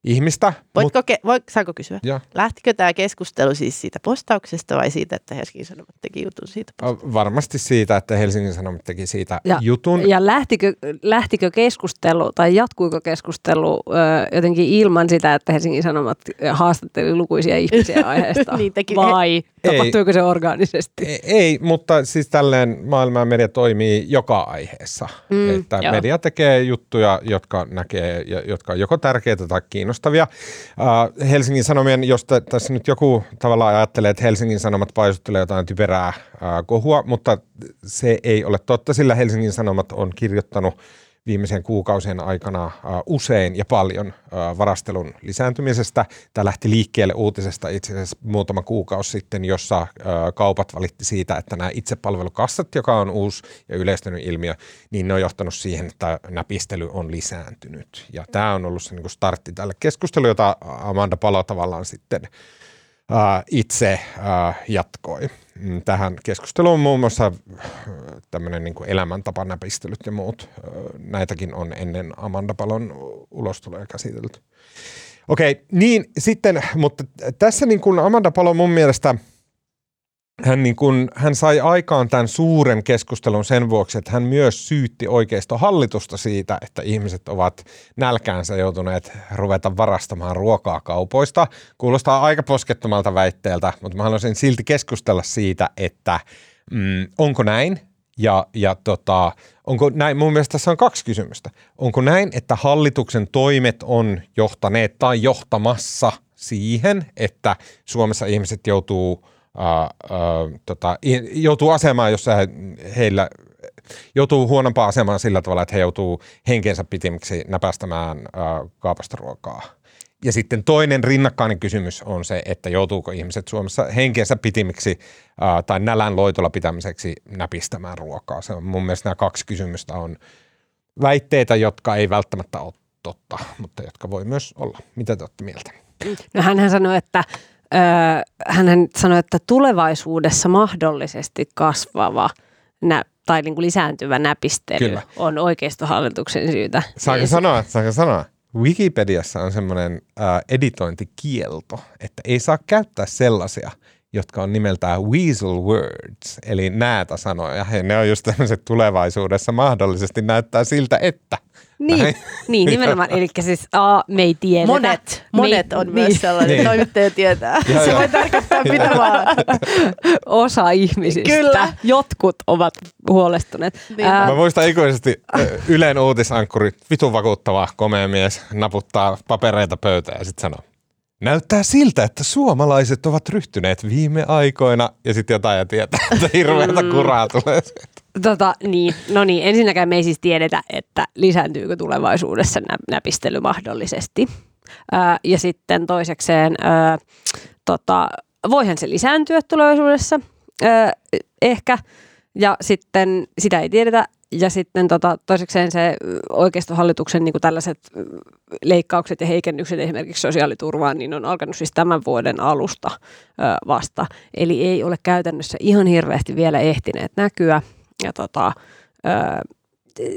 ihmistä. Voitko, Mut, ke, voit, saanko kysyä? Jo. Lähtikö tämä keskustelu siis siitä postauksesta vai siitä, että Helsingin Sanomat teki jutun siitä postauksesta? Varmasti siitä, että Helsingin Sanomat teki siitä ja, jutun. Ja lähtikö, lähtikö keskustelu tai jatkuiko keskustelu ö, jotenkin ilman sitä, että Helsingin Sanomat haastatteli lukuisia ihmisiä aiheesta? niin teki, vai he, tapahtuiko ei, se orgaanisesti? Ei, ei, mutta siis tälleen maailman media toimii joka aiheessa. Mm, että joo. Media tekee juttuja, jotka näkee, jotka on joko tärkeitä tai kiinnostavia. Uh, Helsingin Sanomien, jos t- tässä nyt joku tavallaan ajattelee, että Helsingin Sanomat paisuttelee jotain typerää uh, kohua, mutta se ei ole totta, sillä Helsingin Sanomat on kirjoittanut viimeisen kuukausien aikana uh, usein ja paljon uh, varastelun lisääntymisestä. Tämä lähti liikkeelle uutisesta itse asiassa muutama kuukausi sitten, jossa uh, kaupat valitti siitä, että nämä itsepalvelukassat, joka on uusi ja yleistynyt ilmiö, niin ne on johtanut siihen, että näpistely on lisääntynyt. Ja tämä on ollut se niin kuin startti tälle keskustelulle, jota Amanda Palo tavallaan sitten uh, itse uh, jatkoi. Tähän keskusteluun muun muassa tämmöinen niin kuin elämäntapa-näpistelyt ja muut. Näitäkin on ennen Amanda Palon ulostuloja käsitelty. Okei, niin sitten, mutta tässä niin kuin Amanda Palo mun mielestä, hän, niin kuin, hän sai aikaan tämän suuren keskustelun sen vuoksi, että hän myös syytti oikeistohallitusta siitä, että ihmiset ovat nälkäänsä joutuneet ruveta varastamaan ruokaa kaupoista. Kuulostaa aika poskettomalta väitteeltä, mutta mä haluaisin silti keskustella siitä, että mm, onko näin? Ja, ja tota, onko näin, mun mielestä tässä on kaksi kysymystä. Onko näin, että hallituksen toimet on johtaneet tai johtamassa siihen, että Suomessa ihmiset joutuu, ää, ää, tota, joutuu asemaan, jossa he, heillä joutuu huonompaan asemaan sillä tavalla, että he joutuu henkensä pitimiksi näpästämään ää, kaapasta ruokaa. Ja sitten toinen rinnakkainen kysymys on se, että joutuuko ihmiset Suomessa henkensä pitimiksi ää, tai nälän loitolla pitämiseksi näpistämään ruokaa. Se on, mun mielestä nämä kaksi kysymystä on väitteitä, jotka ei välttämättä ole totta, mutta jotka voi myös olla. Mitä te olette mieltä? No hänhän sanoi, että, öö, hänhän sanoi, että tulevaisuudessa mahdollisesti kasvava nä- tai niin kuin lisääntyvä näpistely Kyllä. on oikeistohallituksen syytä. Saanko niin. sanoa? Saanko sanoa? Wikipediassa on semmoinen äh, editointikielto, että ei saa käyttää sellaisia, jotka on nimeltään weasel words, eli näätä sanoja. Ja ne on just tämmöiset tulevaisuudessa mahdollisesti näyttää siltä, että. Niin, niin nimenomaan. Eli siis a, me ei tiedetä. Monet, monet on niin. myös sellainen, niin. toimittaja tietää. Ja se joo. voi tarkoittaa mitä vaan. Osa ihmisistä. Kyllä. Jotkut ovat huolestuneet. Niin. Ää... Mä muistan ikuisesti Ylen uutisankkuri, vitun vakuuttava komea mies, naputtaa papereita pöytään ja sitten sanoo. Näyttää siltä, että suomalaiset ovat ryhtyneet viime aikoina, ja sitten jotain ja tietää, että hirveätä kuraa tulee sieltä. Tota, niin, no niin, ensinnäkään me ei siis tiedetä, että lisääntyykö tulevaisuudessa nä- näpistely mahdollisesti. Öö, ja sitten toisekseen, öö, tota, voihan se lisääntyä tulevaisuudessa, öö, ehkä, ja sitten sitä ei tiedetä. Ja sitten tota, toisekseen se oikeistohallituksen niin kuin tällaiset leikkaukset ja heikennykset esimerkiksi sosiaaliturvaan, niin on alkanut siis tämän vuoden alusta ö, vasta. Eli ei ole käytännössä ihan hirveästi vielä ehtineet näkyä. Ja tota, ö,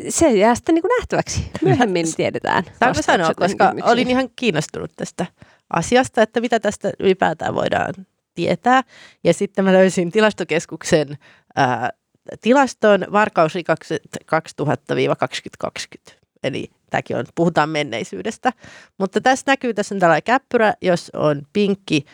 se jää sitten niin kuin nähtäväksi. Myöhemmin tiedetään. Saanko sanoa, koska olin ihan kiinnostunut tästä asiasta, että mitä tästä ylipäätään voidaan tietää. Ja sitten mä löysin tilastokeskuksen Ää, tilastoon varkausrikokset kaksituhatta kaksikymmentä. Eli tämäkin on, puhutaan menneisyydestä. Mutta tässä näkyy, tässä on tällainen käppyrä, jos on pinkki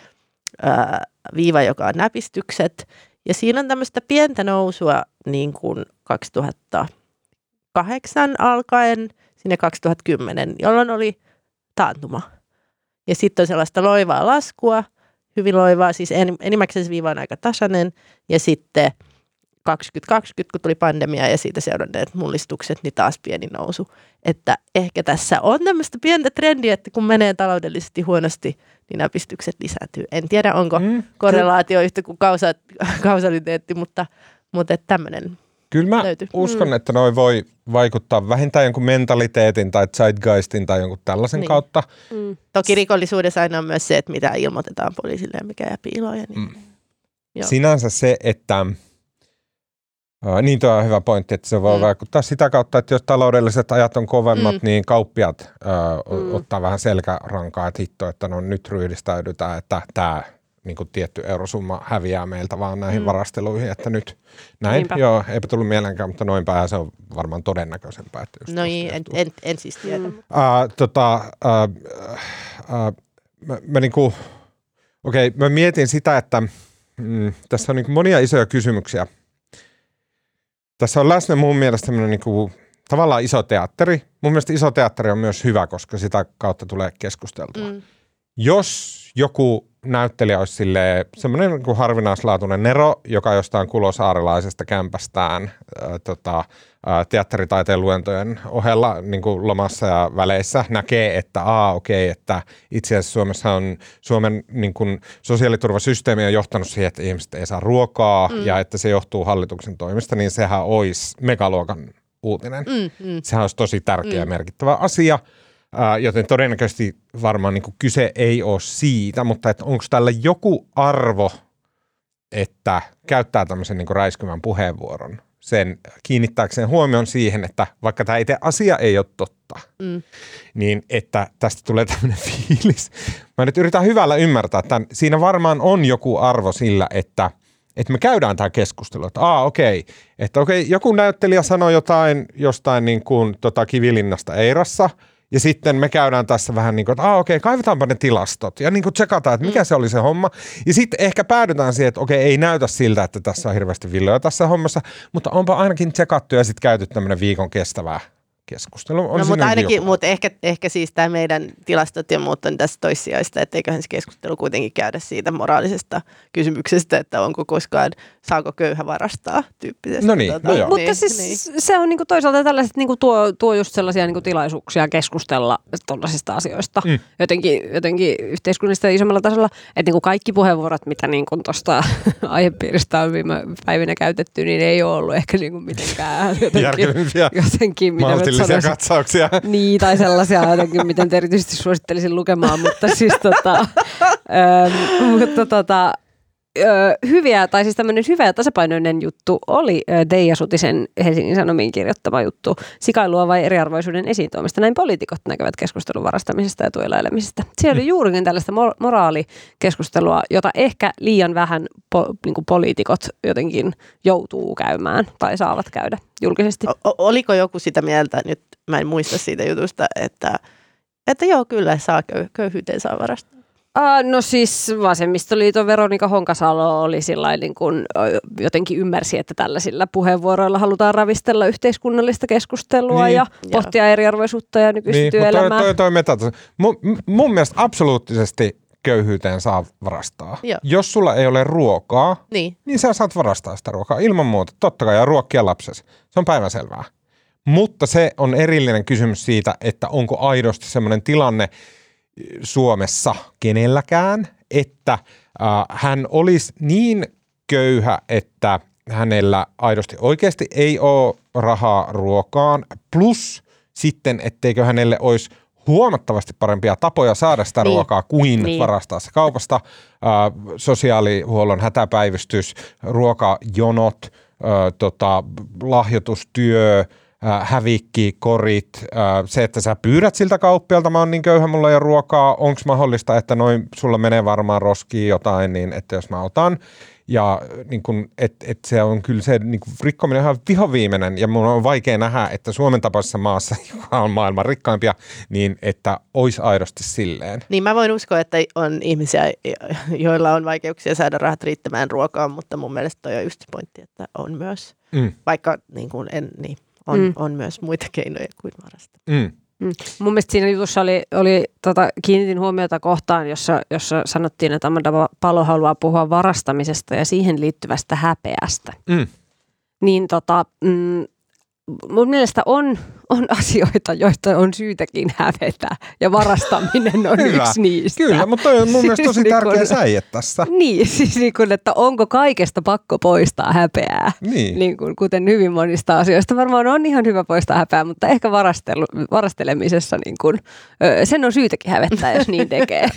ää, viiva, joka on näpistykset. Ja siinä on tämmöistä pientä nousua niin kuin kaksituhattakahdeksan alkaen sinne kaksituhattakymmenen, jolloin oli taantuma. Ja sitten on sellaista loivaa laskua, hyvin loivaa, siis enimmäkseen viiva on aika tasainen. Ja sitten kaksituhattakaksikymmentä, kun tuli pandemia ja siitä seuranneet mullistukset, niin taas pieni nousu. Että ehkä tässä on tämmöistä pientä trendiä, että kun menee taloudellisesti huonosti, niin näpistykset lisääntyy. En tiedä, onko mm. korrelaatio yhtä kuin kausa, kausaliteetti, mutta, mutta tämmöinen. Kyllä mä löytyy. Uskon, mm. että noi voi vaikuttaa vähintään jonkun mentaliteetin tai zeitgeistin tai jonkun tällaisen niin. kautta. Mm. Toki rikollisuudessa aina on myös se, että mitä ilmoitetaan poliisille ja mikä jää piiloon. Niin. Mm. Sinänsä se, että niin, tuo on hyvä pointti, että se voi mm. vaikuttaa sitä kautta, että jos taloudelliset ajat on kovemmat, mm. niin kauppiat ö, mm. ottaa vähän selkärankaa, että hitto, että no nyt ryhdistäydytään, että tämä niin kuin tietty eurosumma häviää meiltä vaan näihin mm. varasteluihin, että nyt näin. Niinpä. Joo, eipä tullut mieleenkään, mutta noinpä se on varmaan todennäköisempää. Että no niin, en, en, en siis tiedä. Mm. Äh, tota, äh, äh, mä, mä niinku, okei, okay, mä mietin sitä, että mm, tässä on niinku monia isoja kysymyksiä. Tässä on läsnä mun mielestä tämmöinen niin kuin, tavallaan iso teatteri. Mun mielestä iso teatteri on myös hyvä, koska sitä kautta tulee keskusteltua. Mm. Jos joku näyttelijä olisi silleen, semmoinen niin kuin harvinaislaatuinen nero, joka jostain kulosaarelaisesta kämpästään äh, tota, äh, teatteritaiteen luentojen ohella niin kuin lomassa ja väleissä näkee, että aa okei, okay, että itse asiassa Suomessa on Suomen niin kuin sosiaaliturvasysteemi on johtanut siihen, että ihmiset ei saa ruokaa mm. ja että se johtuu hallituksen toimista, niin sehän olisi megaluokan uutinen. Mm, mm. Sehän olisi tosi tärkeä ja mm. merkittävä asia. Joten todennäköisesti varmaan niin kuin kyse ei ole siitä, mutta että onko tällä joku arvo, että käyttää tämmöisen niin kuin räiskyvän puheenvuoron sen kiinnittääkseen huomion siihen, että vaikka tämä itse asia ei ole totta, mm. niin että tästä tulee tämmöinen fiilis. Mä nyt yritän hyvällä ymmärtää, että siinä varmaan on joku arvo sillä, että Että me käydään tämä keskustelu, että aa okei, okay. että okei, okay, joku näyttelijä sanoi jotain jostain niin kuin tota Kivilinnasta Eirassa, ja sitten me käydään tässä vähän niin kuin, että aa okei, okay, kaivetaanpa ne tilastot, ja niin kuin tsekataan, että mikä se oli se homma, ja sitten ehkä päädytään siihen, että okei, okay, ei näytä siltä, että tässä on hirveästi villoja tässä hommassa, mutta onpa ainakin tsekattu ja sitten käyty tämmöinen viikon kestävää keskustelu on no, mutta ainakin, mutta ehkä, ehkä siis tämä meidän tilastot ja muut on tässä toissijaista, että eiköhän se keskustelu kuitenkin käydä siitä moraalisesta kysymyksestä, että onko koskaan, saako köyhä varastaa tyyppisesti. No niin, tuota, no joo. Mutta niin, siis niin. Se on niinku toisaalta tällaiset, niinku tuo, tuo just sellaisia niinku tilaisuuksia keskustella tuollaisista asioista mm. jotenkin, jotenkin yhteiskunnista isommalla tasolla, että niinku kaikki puheenvuorot, mitä niinku tuosta aihepiiristä on viime päivinä käytetty, niin ei ole ollut ehkä niinku mitenkään jotenkin mitä sellaisia katsauksia. Niin, tai sellaisia jotenkin, miten erityisesti suosittelisin lukemaan, mutta siis tota, ähm, mutta tota, äh, hyviä, tai siis tämmöinen hyvä ja tasapainoinen juttu oli äh, Teija Sutisen Helsingin Sanomiin kirjoittama juttu, Sikailua vai eriarvoisuuden esiin tuomista, näin poliitikot näkevät keskustelun varastamisesta ja tuolla-elämisestä. Siellä oli juurikin tällaista mor- moraalikeskustelua, jota ehkä liian vähän po- niinku poliitikot jotenkin joutuu käymään tai saavat käydä. Julkisesti. O- oliko joku sitä mieltä, nyt mä en muista siitä jutusta, että, että joo kyllä saa köy- köyhyyteen saa varastaa? Uh, no siis vasemmistoliiton Veronika Honkasalo oli sillain niin kuin jotenkin ymmärsi, että tällaisilla puheenvuoroilla halutaan ravistella yhteiskunnallista keskustelua niin, ja pohtia joo. eriarvoisuutta ja nykyistä niin, työelämää. Toi, toi, toi metatun. Mun, mun mielestä absoluuttisesti köyhyyteen saa varastaa. Joo. Jos sulla ei ole ruokaa, niin. niin sä saat varastaa sitä ruokaa ilman muuta. Totta kai, ja ruokkia lapsesi. Se on päivänselvää. Mutta se on erillinen kysymys siitä, että onko aidosti semmoinen tilanne Suomessa kenelläkään, että äh, hän olisi niin köyhä, että hänellä aidosti oikeasti ei ole rahaa ruokaan, plus sitten, etteikö hänelle olisi huomattavasti parempia tapoja saada sitä niin. ruokaa kuin niin. varastaa se kaupasta. Äh, sosiaalihuollon hätäpäivystys, ruokajonot, äh, tota, lahjoitustyö, äh, hävikki, korit. Äh, se, että sä pyydät siltä kauppialta, mä oon niin köyhä, mulla ei ole ruokaa. Onko mahdollista, että noin sulla menee varmaan roskiin jotain, niin että jos mä otan. Ja niin kun, et, et se on kyllä se niin kun rikkominen ihan vihoviimeinen, ja mun on vaikea nähdä, että Suomen tapaisessa maassa, joka on maailman rikkaimpia, niin että olisi aidosti silleen. Niin mä voin uskoa, että on ihmisiä, joilla on vaikeuksia saada rahat riittämään ruokaan, mutta mun mielestä toi on just pointti, että on myös, mm. vaikka niin kun en, niin on, mm. on myös muita keinoja kuin varastaa. Mm. Mm. Mun mielestä siinä jutussa oli, oli tota, kiinnitin huomiota kohtaan, jossa, jossa sanottiin, että Amanda Palo haluaa puhua varastamisesta ja siihen liittyvästä häpeästä. Mm. Niin tota, mm, mun mielestä on, on asioita, joista on syytäkin hävetä ja varastaminen on yksi niistä. Kyllä, mutta toi on mun mielestä tosi tärkeä säie tässä. Niin, siis niin kun, että onko kaikesta pakko poistaa häpeää, niin. Niin kun, kuten hyvin monista asioista. Varmaan on ihan hyvä poistaa häpeää, mutta ehkä varastelu, varastelemisessa niin kun, sen on syytäkin hävettää, jos niin tekee.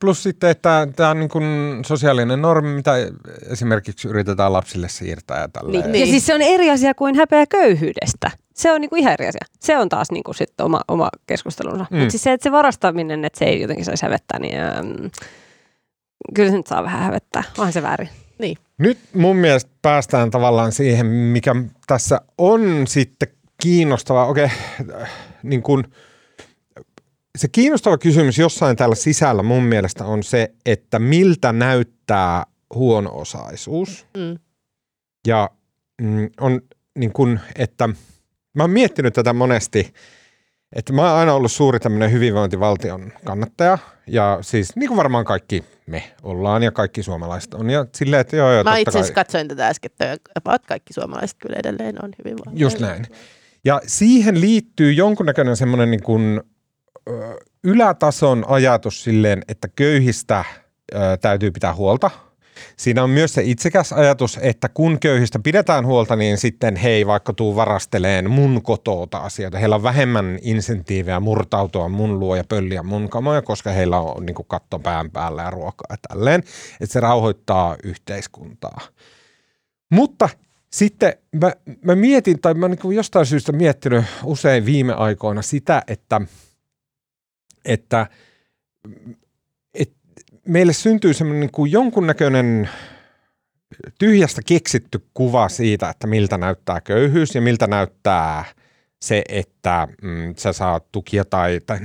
Plus sitten, että tämä on niin kuin sosiaalinen normi, mitä esimerkiksi yritetään lapsille siirtää. Ja, niin, ja niin. siis se on eri asia kuin häpeä köyhyydestä. Se on niin kuin ihan eri asia. Se on taas niin kuin sit oma, oma keskustelunsa. Mm. Mutta siis se, että se varastaminen, että se ei jotenkin saisi hävettää, niin ähm, kyllä se nyt saa vähän hävettää. Onhan se väärin. Niin. Nyt mun mielestä päästään tavallaan siihen, mikä tässä on sitten kiinnostavaa. Okei, niin kuin se kiinnostava kysymys jossain täällä sisällä mun mielestä on se, että miltä näyttää huono-osaisuus. Mm. Ja mm, on niin kuin, että mä oon miettinyt tätä monesti, että mä oon aina ollut suuri tämmöinen hyvinvointivaltion kannattaja. Ja siis niin kuin varmaan kaikki me ollaan ja kaikki suomalaiset on. Ja silleen, että joo, joo, mä itse asiassa katsoin tätä äsken, että kaikki suomalaiset kyllä edelleen on hyvinvointia. Just näin. Ja siihen liittyy jonkunnäköinen semmoinen niin kuin ylätason ajatus silleen, että köyhistä ö, täytyy pitää huolta. Siinä on myös se itsekäs ajatus, että kun köyhistä pidetään huolta, niin sitten hei, vaikka tuu varasteleen mun kotoota asioita. Heillä on vähemmän insentiivejä murtautua mun luo ja pölliä mun kamoja, koska heillä on niin kuin katto pään päällä ja ruokaa ja tälleen. Että se rauhoittaa yhteiskuntaa. Mutta sitten mä, mä mietin, tai mä oon niin jostain syystä miettinyt usein viime aikoina sitä, että Että, että meille syntyy semmoinen niin kuin jonkunnäköinen tyhjästä keksitty kuva siitä, että miltä näyttää köyhyys ja miltä näyttää se, että mm, sä saat tukia tai, tai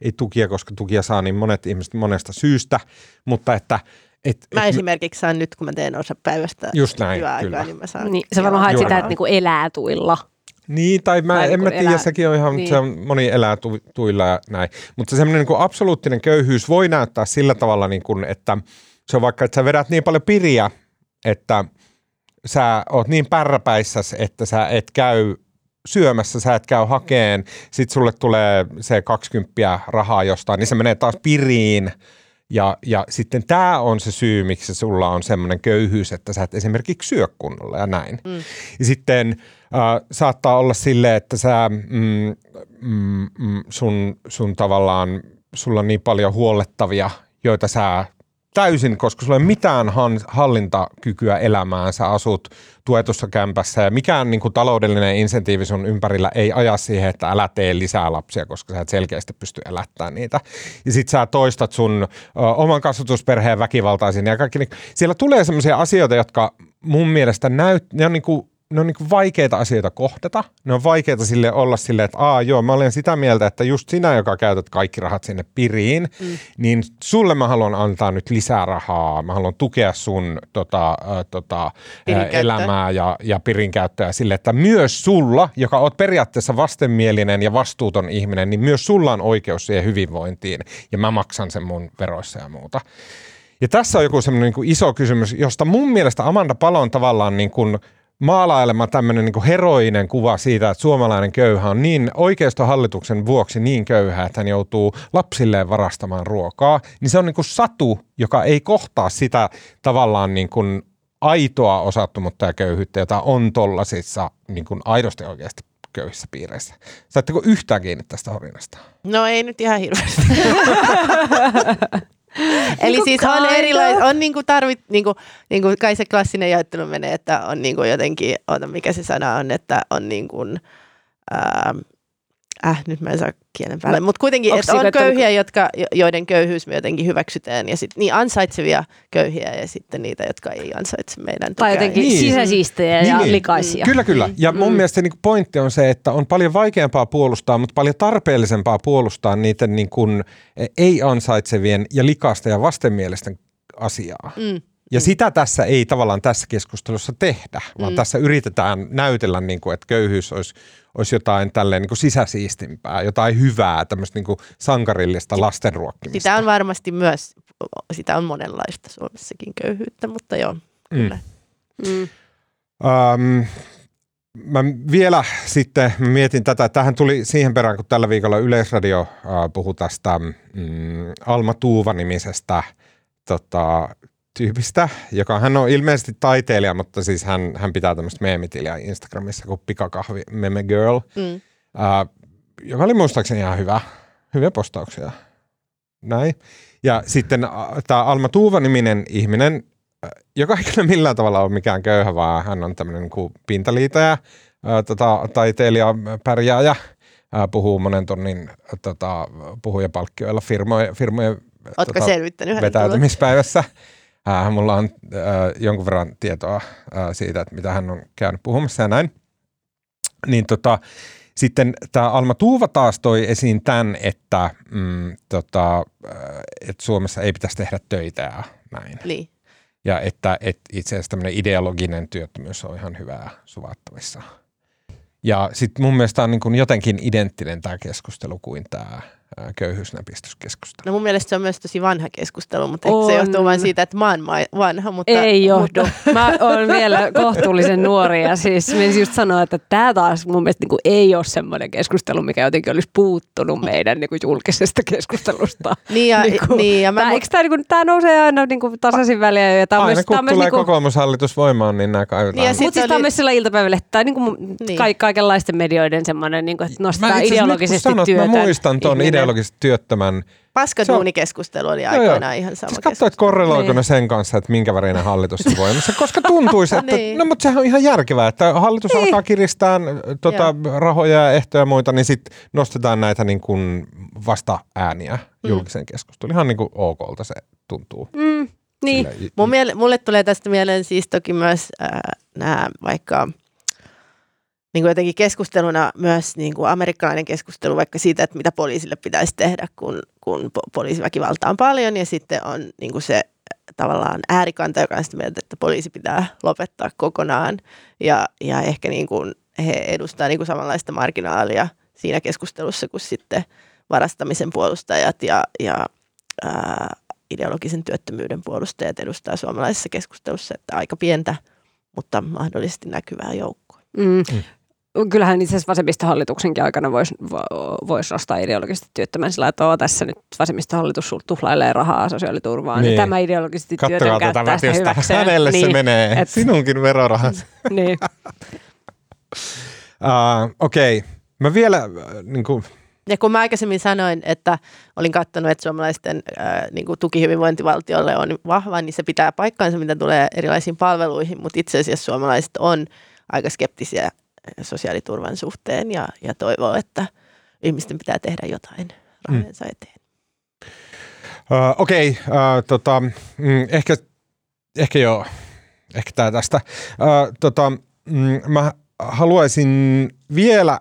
ei tukia, koska tukia saa niin monet ihmiset monesta syystä, mutta että Et, mä et, esimerkiksi saan nyt, kun mä teen osa päivästä työaikaa, niin mä saan. Niin, sä varmaan haet sitä, että niinku elää tuilla. Niin, tai mä tai en mä tiedä, elää, sekin on ihan, niin. se on, moni elää tu, tuilla ja näin. Mutta semmoinen niin kuin absoluuttinen köyhyys voi näyttää sillä tavalla, niin kuin, että se on vaikka, että sä vedät niin paljon piriä, että sä oot niin pärräpäissäs, että sä et käy syömässä, sä et käy hakeen, sit sulle tulee se kaksikymmentä rahaa jostain, niin se menee taas piriin. Ja, ja sitten tämä on se syy, miksi sulla on semmoinen köyhyys, että sä et esimerkiksi syö kunnolla ja näin. Mm. Ja sitten äh, saattaa olla silleen, että sä, mm, mm, sun, sun tavallaan, sulla on niin paljon huolettavia, joita sä täysin, koska sulla ei ole mitään hallintakykyä elämään, sä asut tuetussa kämpässä ja mikään niin kuin taloudellinen insentiivi sun ympärillä ei aja siihen, että älä tee lisää lapsia, koska sä et selkeästi pysty elättämään niitä. Ja sit sä toistat sun ö, oman kasvatusperheen väkivaltaisiin ja kaikki. Niin, siellä tulee sellaisia asioita, jotka mun mielestä näyt, ne on niin kuin, ne on niin kuin vaikeita asioita kohdata. Ne on vaikeita sille olla silleen, että aa joo, mä olen sitä mieltä, että just sinä, joka käytät kaikki rahat sinne piriin, mm. niin sulle mä haluan antaa nyt lisää rahaa. Mä haluan tukea sun tota, äh, tota, äh, elämää ja, ja pirinkäyttöä sille, että myös sulla, joka oot periaatteessa vastenmielinen ja vastuuton ihminen, niin myös sulla on oikeus siihen hyvinvointiin ja mä maksan sen mun veroissa ja muuta. Ja tässä on joku semmoinen niin kuin iso kysymys, josta mun mielestä Amanda Palo on tavallaan niin kuin maalailemaan tämmöinen niin kuin heroinen kuva siitä, että suomalainen köyhä on niin oikeistohallituksen vuoksi niin köyhä, että hän joutuu lapsilleen varastamaan ruokaa, niin se on niin kuin satu, joka ei kohtaa sitä tavallaan niin kuin aitoa osattomuutta ja köyhyyttä, jota on tuollaisissa niin kuin aidosti oikeasti köyhissä piireissä. Saatteko yhtään kiinni tästä horinasta? No ei nyt ihan hirveästi. Eli niin siis on erilaiset, on niinku tarvit, niinku, niinku kai se klassinen jaottelu menee, että on niinku jotenkin, oota mikä se sana on, että on niinku, ähm, äh nyt mä en saa kielen päälle, mutta kuitenkin, että on köyhiä, on jotka, joiden köyhyys me jotenkin hyväksytään ja sitten niin ansaitsevia köyhiä ja sitten niitä, jotka ei ansaitse meidän tukea. Tai jotenkin niin. sisäsiistejä niin, ja niin. likaisia. Kyllä, kyllä. Ja mun mm. mielestä se niinku pointti on se, että on paljon vaikeampaa puolustaa, mutta paljon tarpeellisempaa puolustaa niitä niinku ei-ansaitsevien ja likaista ja vastenmielisten asiaa. Mm. Ja mm. sitä tässä ei tavallaan tässä keskustelussa tehdä, vaan mm. tässä yritetään näytellä, niin kuin, että köyhyys olisi, olisi jotain tälleen niin kuin sisäsiistimpää, jotain hyvää, tämmöistä niin kuin sankarillista lastenruokkimista. Sitä on varmasti myös, sitä on monenlaista Suomessakin köyhyyttä, mutta joo, kyllä. Mm. Mm. Um, Mä vielä sitten mä mietin tätä, tähän tuli siihen perään, kun tällä viikolla Yleisradio äh, puhui tästä mm, Alma Tuuva-nimisestä tota, tyypistä, joka hän on ilmeisesti taiteilija, mutta siis hän, hän pitää tämmöistä meemitiliä Instagramissa kuin Pikakahvi Meme Girl, mm. äh, joka oli muistaakseni ihan hyvä, hyviä postauksia. Näin. Ja sitten äh, tämä Alma Tuuva-niminen ihminen, joka ei kyllä millään tavalla ole mikään köyhä, vaan hän on tämmöinen niin pintaliitäjä, tota, taiteilija, pärjääjä, ää, puhuu monen tonnin tota, puhujapalkkioilla firmojen, firmojen tota, vetäytymispäivässä. Ää, mulla on ää, jonkun verran tietoa ää, siitä, että mitä hän on käynyt puhumassa ja näin. Niin tota, sitten tämä Alma Tuuva taas toi esiin tämän, että mm, tota, et Suomessa ei pitäisi tehdä töitä ja näin. Niin. Ja että, että itse asiassa tämmöinen ideologinen työttömyys on ihan hyvää suvattavissa. Ja sitten mun mielestä on niin kuin jotenkin identtinen tämä keskustelu kuin tämä köyhyysnäpistyskeskustelu. No mun mielestä se on myös tosi vanha keskustelu, mutta se johtuu vain siitä, että mä oon vanha. Mutta, ei johdu. Mutta. Mä oon vielä kohtuullisen nuori ja siis menisin just sanoa, että tämä taas mun mielestä niin kuin ei ole semmoinen keskustelu, mikä jotenkin olisi puuttunut meidän niin kuin julkisesta keskustelusta. Niin ja, niin kuin, niin ja mä tämä, mu- tämä, niin kuin, tämä nousee aina niin kuin tasaisin väliä. Ja aina myös, kun tulee niin kuin kokoomushallitus voimaan, niin nämä kaivetaan. Mutta siis oli tämä on myös sillä iltapäivällä, että tämä on niin niin. ka- kaikenlaisten medioiden semmoinen, niin kuin, että nostetaan ideologisesti nyt, sanot, työtä. Mä muistan ton ideologisesti. Ideologisesti työttömän. Paskaduunikeskustelu oli aikoinaan ihan sama siis keskustelu. Katsoit, korreloiko niin. ne sen kanssa, että minkä värinen hallitus on voimassa, koska tuntuisi, että niin. no mutta sehän on ihan järkevää, että hallitus niin. alkaa kiristää tota, rahoja ja ehtoja ja muita, niin sitten nostetaan näitä niin kuin vasta-ääniä mm. julkiseen keskusteluun. Ihan niin kuin okolta se tuntuu. Mm. Niin. Sillä, Mun miele- mulle tulee tästä mieleen siis toki myös äh, nämä vaikka niin kuin jotenkin keskusteluna myös niin kuin amerikkalainen keskustelu vaikka siitä, että mitä poliisille pitäisi tehdä, kun, kun po- poliisiväkivaltaa on paljon. Ja sitten on niin kuin se tavallaan äärikanta, joka on sitä mieltä, että poliisi pitää lopettaa kokonaan. Ja, ja ehkä niin kuin he edustaa niin kuin samanlaista marginaalia siinä keskustelussa kuin sitten varastamisen puolustajat ja, ja ää, ideologisen työttömyyden puolustajat edustaa suomalaisessa keskustelussa, että aika pientä, mutta mahdollisesti näkyvää joukkoa. Mm. Kyllähän itse asiassa vasemmistohallituksenkin aikana voisi vois nostaa ideologisesti työttömän sillä, että tässä nyt vasemmistohallitus tuhlailee rahaa sosiaaliturvaan. Niin. Tämä ideologisesti työtön käyttää sitä hyväkseen. Hänelle niin, se menee. Et... Sinunkin verorahat. Niin. uh, Okei. Okay. Mä vielä... Uh, niin kuin... Ja kun mä aikaisemmin sanoin, että olin katsonut, että suomalaisten ää, niin kuin tuki hyvinvointivaltiolle on vahva, niin se pitää paikkaansa, mitä tulee erilaisiin palveluihin, mutta itse asiassa suomalaiset on aika skeptisiä sosiaaliturvan suhteen ja, ja toivoo, että ihmisten pitää tehdä jotain rahojensa eteen. Mm. Uh, Okei, okay. uh, tota, mm, ehkä, ehkä joo, ehkä tää tästä. Uh, tota, mm, mä haluaisin vielä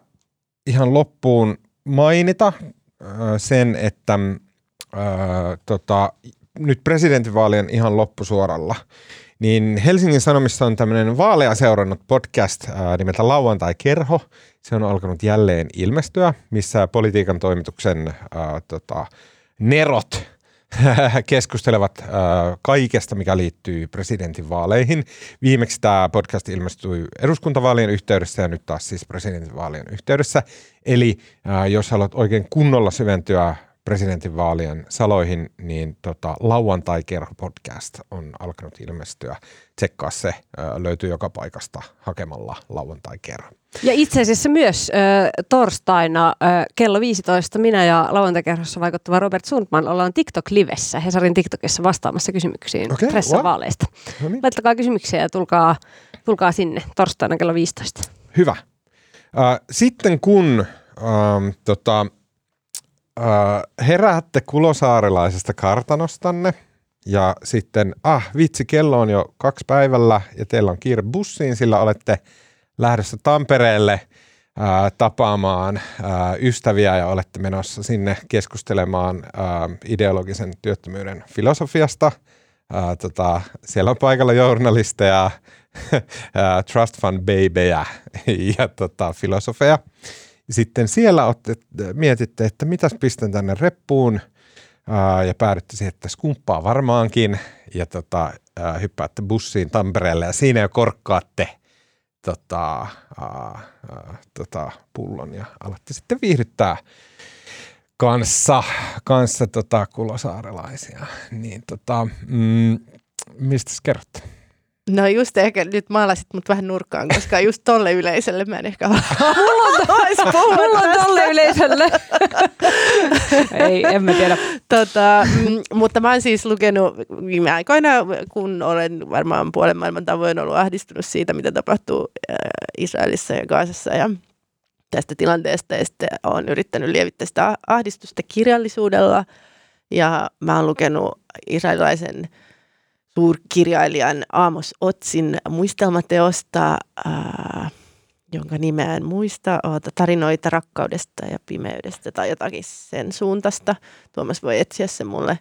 ihan loppuun mainita sen, että ää, tota, nyt presidentinvaalien ihan loppusuoralla, niin Helsingin Sanomissa on tämmöinen vaaleja seurannut podcast ää, nimeltä Lauantai-kerho. Se on alkanut jälleen ilmestyä, missä politiikan toimituksen ää, tota, nerot keskustelevat ää, kaikesta, mikä liittyy presidentinvaaleihin. Viimeksi tämä podcast ilmestyi eduskuntavaalien yhteydessä ja nyt taas siis presidentinvaalien yhteydessä. Eli ää, jos haluat oikein kunnolla syventyä presidentinvaalien saloihin, niin tota, Lauantai-kerho podcast on alkanut ilmestyä. Tsekkaa se, ää, löytyy joka paikasta hakemalla Lauantai-kerho. Ja itse asiassa myös äh, torstaina äh, kello viisitoista minä ja Lauantai-kerhossa vaikuttava Robert Sundman ollaan TikTok-livessä, Hesarin TikTokissa vastaamassa kysymyksiin okay, pressavaaleista. No niin. Laittakaa kysymyksiä ja tulkaa, tulkaa sinne torstaina kello viisitoista. Hyvä. Äh, sitten kun ähm, tota, äh, heräätte kulosaarelaisesta kartanostanne ja sitten, ah vitsi, kello on jo kaksi päivällä ja teillä on kiire bussiin, sillä olette... lähdössä Tampereelle ää, tapaamaan ää, ystäviä ja olette menossa sinne keskustelemaan ää, ideologisen työttömyyden filosofiasta. Ää, tota, siellä on paikalla journalisteja, ää, trust fund babyjä ja tota, filosofeja. Sitten siellä otte, mietitte, että mitäs pistän tänne reppuun ää, ja päädytte siihen, että skumppaa varmaankin ja tota, ää, hyppäätte bussiin Tampereelle ja siinä jo korkkaatte Tota, äh, äh, tota, pullon ja alatte sitten viihdyttää kanssa, kanssa tota, kulosaarelaisia. Niin, tota, mm, mistä sä kerrot? No just ehkä nyt maalasit mut vähän nurkkaan, koska just tolle yleisölle mä en ehkä halua. Mulla on tolle yleisölle. Ei, en mä tiedä. Tota, m- mutta mä oon siis lukenut viime aikoina, kun olen varmaan puolen maailman tavoin ollut ahdistunut siitä, mitä tapahtuu äh, Israelissa ja Gazassa ja tästä tilanteesta. Ja sitten oon yrittänyt lievittää sitä ahdistusta kirjallisuudella. Ja mä oon lukenut israelilaisen suurkirjailijan Amos Otsin muistelmateosta, ää, jonka nimeä en muista, oota, tarinoita rakkaudesta ja pimeydestä tai jotakin sen suuntaista. Tuomas voi etsiä sen mulle,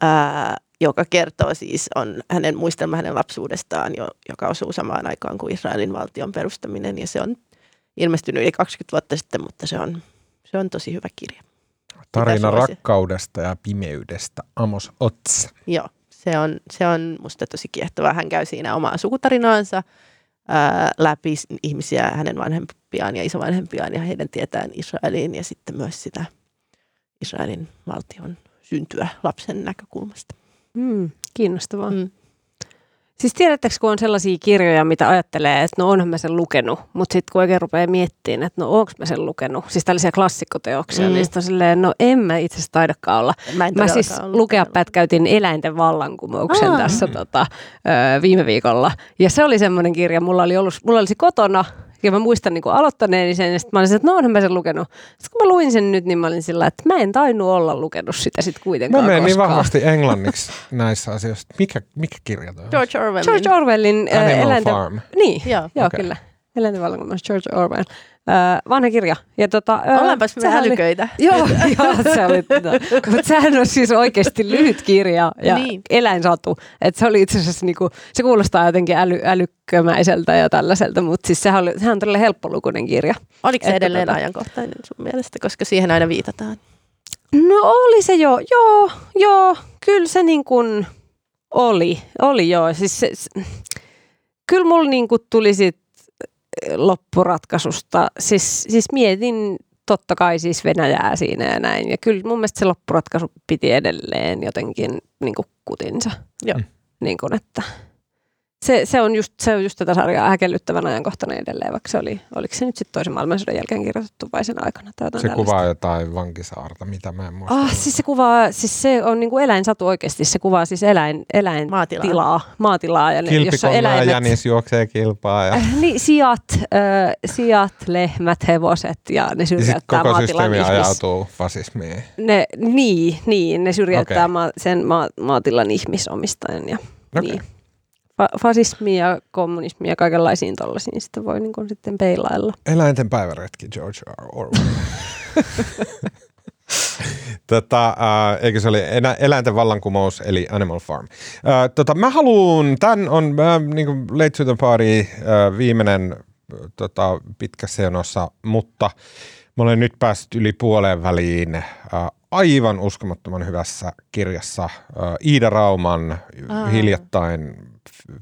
ää, joka kertoo siis, on hänen muistelma hänen lapsuudestaan, jo, joka osuu samaan aikaan kuin Israelin valtion perustaminen. Ja se on ilmestynyt yli kaksikymmentä vuotta sitten, mutta se on, se on tosi hyvä kirja. Tarina rakkaudesta ja pimeydestä, Amos Oz. Joo. Se on, se on musta tosi kiehtovaa. Hän käy siinä omaa sukutarinaansa ää, läpi ihmisiä, hänen vanhempiaan ja isovanhempiaan ja heidän tietään Israeliin ja sitten myös sitä Israelin valtion syntyä lapsen näkökulmasta. Mm, kiinnostavaa. Mm. Siis tiedättekö, kun on sellaisia kirjoja, mitä ajattelee, että no onhan mä sen lukenut, mutta sitten kun oikein rupeaa miettimään, että no onko mä sen lukenut, siis tällaisia klassikkoteoksia, mm. niin sitten on silleen, no en mä itse asiassa taidakaan olla. Mä, mä siis lukea pätkäytin Eläinten vallankumouksen Aa. tässä tota, ö, viime viikolla. Ja se oli semmoinen kirja, mulla oli, ollut, mulla oli kotona, ja mä muistan niin aloittaneeni sen, ja sitten mä olin sillä, että no onhan mä sen lukenut. Sitten kun mä luin sen nyt, niin mä olin sillä, että mä en tainnut olla lukenut sitä sitten kuitenkaan koskaan. Mä menen niin vahvasti englanniksi näissä asioissa. Mikä, mikä kirja toi on? George Orwellin. George Orwellin. Animal äh, Farm. Niin, joo, joo okay. Kyllä. Eläintenvallankumous, George Orwell. Öö, vanha kirja. Ja tota, öö, ollaanpas me älyköitä. Oli, joo, joo, se oli. No, mutta sehän on siis oikeasti lyhyt kirja ja niin. Eläinsatu. Että se oli itse asiassa, niinku, se kuulostaa jotenkin äly, älykkömäiseltä ja tällaiselta, mutta siis sehän, oli, sehän on todella helppolukuinen kirja. Oliko se että edelleen tota, ajankohtainen sun mielestä, koska siihen aina viitataan? No oli se jo, joo, joo, kyllä se niin kuin oli, oli joo. Siis se, se, kyllä mulla niin kuin tuli sit loppuratkaisusta, siis, siis mietin totta kai siis Venäjää siinä ja näin. Ja kyllä mun mielestä se loppuratkaisu piti edelleen jotenkin niin kuin kutinsa. Joo. Niin kuin, että se, se, on just, se on just tätä sarjaa häkellyttävän ajankohtainen edelleen, vaikka se oli, oliko se nyt sitten toisen maailmansodan jälkeen kirjoitettu vai sen aikana? Se tällaista. Kuvaa jotain vankisaarta, mitä mä en muista. Ah, siis se kuvaa, siis se on niin kuin eläinsatu oikeasti, se kuvaa siis eläin, eläin maatilaa. Tilaa, maatilaa ja ne, jossa eläimet. Ja niissä juoksee kilpaa. Ja niin, sijat, äh, sijat, lehmät, hevoset ja ne syrjäyttää ja koko maatilan ihmisiä. Systeemi ajautuu fasismiin. Ne, niin, niin, ne syrjäyttää okay. ma, sen ma, maatilan ihmisomistajan ja okay. Niin. Fasismi ja kommunismi ja kaikenlaisiin tollaisiin sitä voi niin kuin sitten peilailla. Eläinten päiväretki, George Orwell. tota, äh, eikö se oli eläinten vallankumous, eli Animal Farm. Äh, tota, mä haluun, tämän on äh, niin kuin Late to the Party äh, viimeinen äh, tota, pitkässä jonossa, mutta mä olen nyt päässyt yli puoleen väliin äh, aivan uskomattoman hyvässä kirjassa äh, Iida Rauman ah. hiljattain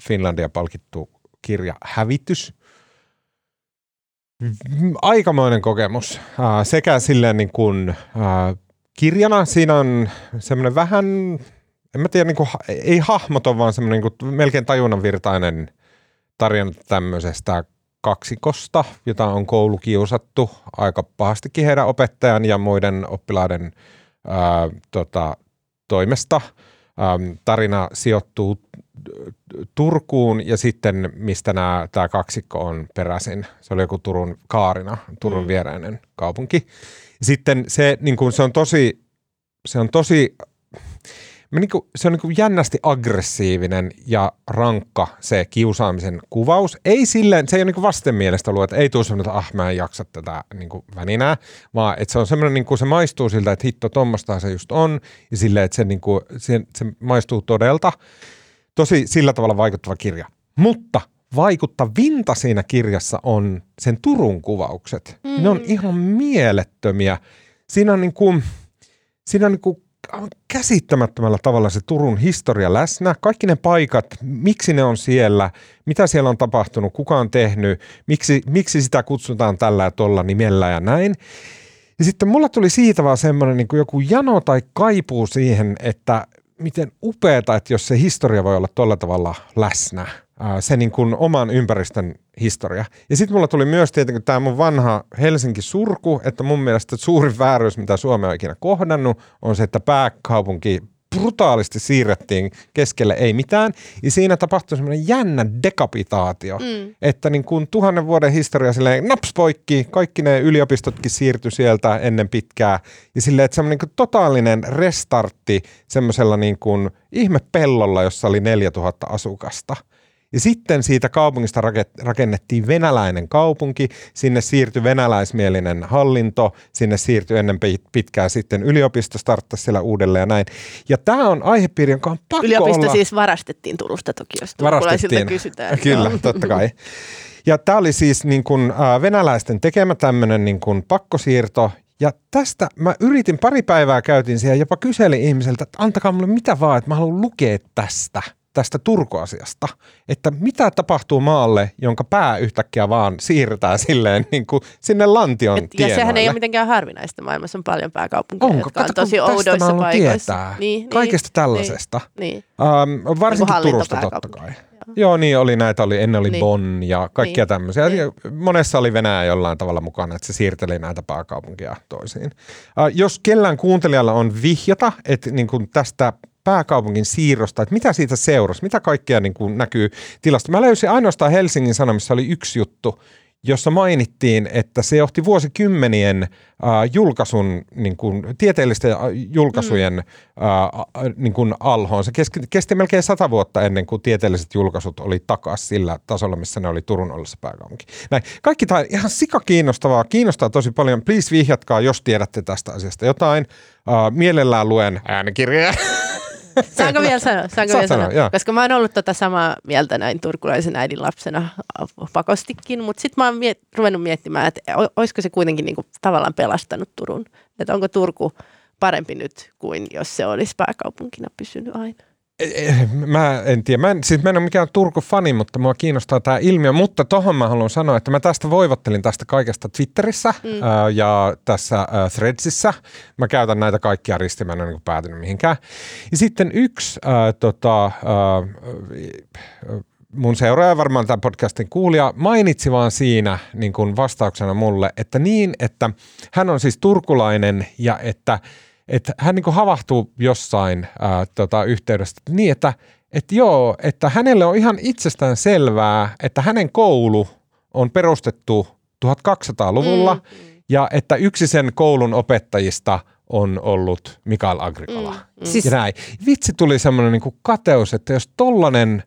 Finlandia palkittu kirja Hävitys. Aikamoinen kokemus. Sekä silleen niin kuin kirjana, siinä on semmoinen vähän, en mä tiedä, niin kuin, ei hahmoton, vaan semmoinen niin kuin melkein tajunnanvirtainen tarina tämmöisestä kaksikosta, jota on koulukiusattu aika pahastikin heidän opettajan ja muiden oppilaiden ää, tota, toimesta. Tarina sijoittuu Turkuun ja sitten mistä nämä, tämä kaksikko on peräisin. Se oli joku Turun Kaarina, Turun viereinen kaupunki. Sitten se, niin kuin, se on tosi, se on tosi, niin kuin, se on niin kuin jännästi aggressiivinen ja rankka se kiusaamisen kuvaus. Ei silleen, se ei ole niin kuin vastenmielestä ollut, että ei tule sellainen, että ah mä en jaksa tätä niin kuin väninää, vaan että se on sellainen, niin kuin se maistuu siltä, että hitto tommostahan se just on ja silleen, että se, niin kuin, se, se maistuu todelta. Tosi sillä tavalla vaikuttava kirja, mutta vaikuttavinta siinä kirjassa on sen Turun kuvaukset. Mm. Ne on ihan mielettömiä. Siinä on, niin kuin, siinä on niin kuin käsittämättömällä tavalla se Turun historia läsnä. Kaikki ne paikat, miksi ne on siellä, mitä siellä on tapahtunut, kuka on tehnyt, miksi, miksi sitä kutsutaan tällä ja tolla nimellä ja näin. Ja sitten mulla tuli siitä vaan semmoinen niin kuin joku jano tai kaipuu siihen, että miten upeata, että jos se historia voi olla tuolla tavalla läsnä, se niin kuin oman ympäristön historia. Ja sitten mulla tuli myös tietenkin tämä mun vanha Helsinki-surku, että mun mielestä suurin vääryys, mitä Suomea on ikinä kohdannut, on se, että pääkaupunki brutaalisti siirrettiin keskelle ei mitään. Ja siinä tapahtui semmoinen jännä dekapitaatio, mm. että niin kuin tuhannen vuoden historia silleen naps poikki, kaikki ne yliopistotkin siirtyi sieltä ennen pitkää. Ja silleen, että semmoinen niin totaalinen restartti semmoisella niin kuin ihmepellolla, jossa oli neljätuhatta asukasta. Ja sitten siitä kaupungista rakennettiin venäläinen kaupunki, sinne siirtyi venäläismielinen hallinto, sinne siirtyi ennen pitkään sitten yliopisto starttasi siellä uudelleen ja näin. Ja tämä on aihepiiri, jonka on pakko yliopisto olla. Siis varastettiin Turusta toki, jos turkulaisilta kysytään. Kyllä, totta kai. Ja tämä oli siis niin kuin venäläisten tekemä tämmöinen niin kuin pakkosiirto. Ja tästä mä yritin, pari päivää käytin siellä, jopa kyselin ihmiseltä, että antakaa mulle mitä vaan, että mä haluan lukea tästä. tästä Turku-asiasta, että mitä tapahtuu maalle, jonka pää yhtäkkiä vaan siirretään silleen niin kuin sinne lantion et, tienoille. Ja sehän ei ole mitenkään harvinaista. Maailmassa on paljon pääkaupunkeja, onko? Jotka on tosi oudoissa paikoissa. Niin, kaikesta niin, tällaisesta. Niin. Ähm, varsinkin Turusta totta kai. Joo. Joo, niin oli näitä. Oli, ennen oli niin. Bonn ja kaikkia niin. tämmöisiä. Niin. Monessa oli Venäjä jollain tavalla mukana, että se siirteli näitä pääkaupunkia toisiin. Äh, jos kellään kuuntelijalla on vihjata, että niin kuin tästä pääkaupungin siirrosta, että mitä siitä seurasi, mitä kaikkea niin kuin näkyy tilasta. Mä löysin ainoastaan Helsingin Sanomissa, oli yksi juttu, jossa mainittiin, että se johti vuosikymmenien äh, julkaisun, niin kuin, tieteellisten julkaisujen äh, niin kuin alhoon. Se kesti, kesti melkein sata vuotta ennen kuin tieteelliset julkaisut oli takaisin sillä tasolla, missä ne oli Turun ollessa pääkaupunki. Näin. Kaikki tämä on ihan sika kiinnostavaa, kiinnostaa tosi paljon. Please vihjatkaa, jos tiedätte tästä asiasta jotain. Äh, mielellään luen äänikirjaa. Saanko vielä sanoa? Saanko vielä sanoa? sanoa Koska mä oon ollut tota samaa mieltä näin turkulaisen äidin lapsena pakostikin, mutta sitten mä oon miet, ruvennut miettimään, että olisiko se kuitenkin niinku tavallaan pelastanut Turun. Että onko Turku parempi nyt kuin jos se olisi pääkaupunkina pysynyt aina? Mä en tiedä. Mä en, siis mä en ole mikään Turku-fani, mutta mua kiinnostaa tämä ilmiö. Mutta tohon mä haluan sanoa, että mä tästä voivottelin tästä kaikesta Twitterissä mm. ää, ja tässä ää, Threadsissä. Mä käytän näitä kaikkia ristiä, mä en ole niin kuin päätynyt mihinkään. Ja sitten yksi ää, tota, ää, mun seuraaja, varmaan tämän podcastin kuulija, mainitsi vaan siinä niin kuin vastauksena mulle, että niin, että hän on siis turkulainen ja että että hän niin kuin havahtuu jossain ää, tota, yhteydessä niin, että et joo, että hänelle on ihan itsestään selvää, että hänen koulu on perustettu tuhatkaksisataaluvulla mm. ja että yksi sen koulun opettajista on ollut Mikael Agricola. Mm. Mm. Siis... Vitsi, tuli semmoinen niin kuin kateus, että jos tollainen...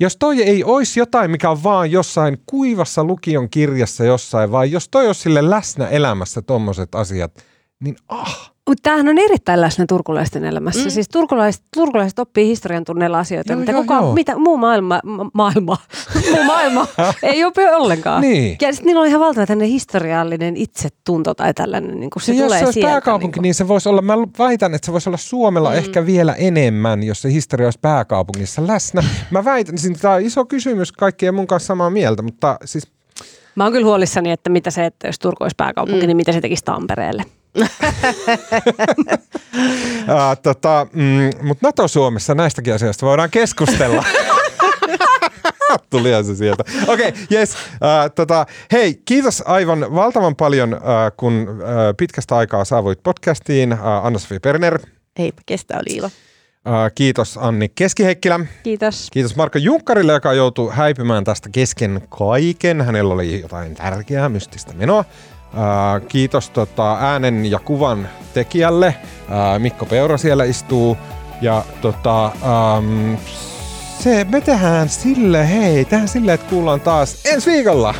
Jos toi ei olisi jotain, mikä on vaan jossain kuivassa lukion kirjassa jossain, vaan jos toi olisi sille läsnä elämässä tommoset asiat, niin ah... Mutta tämähän on erittäin läsnä turkulaisten elämässä. Mm. Siis turkulaiset, turkulaiset oppii historian tunneilla asioita, joo, mitä joo, kukaan, joo. mitä muu maailma, ma- maailma, muu maailma ei opi ollenkaan. Niin. Ja sitten niillä on ihan valtava tämmöinen historiallinen itsetunto tai tällainen, niin kun se ja tulee sieltä. Jos se olisi pääkaupunki, niin, niin se voisi olla, mä väitän, että se voisi olla Suomella mm. ehkä vielä enemmän, jos se historia olisi pääkaupungissa läsnä. Mä väitän, siis tämä on iso kysymys, kaikki ei mun kanssa samaa mieltä, mutta siis... Mä oon kyllä huolissani, että mitä se, että jos Turku olisi pääkaupunki, mm. niin mitä se tekisi Tampereelle? uh, tota, mm, mutta NATO-Suomessa näistäkin asioista voidaan keskustella. Tulihan se sieltä. Okei, okay, jes. Uh, tota, hei, kiitos aivan valtavan paljon, uh, kun uh, pitkästä aikaa saavuit podcastiin. Uh, Anna-Sofia Berner. Hei, kestä oli ilo. Kiitos Anni Keskiheikkilä. Kiitos. Kiitos Marko Junkkarille, joka joutui häipymään tästä kesken kaiken. Hänellä oli jotain tärkeää, mystistä menoa. Kiitos tota, äänen ja kuvan tekijälle. Mikko Peura siellä istuu. Ja tota, äm, se, me tehdään sille, hei, tehdään sille, että kuullaan taas ensi viikolla.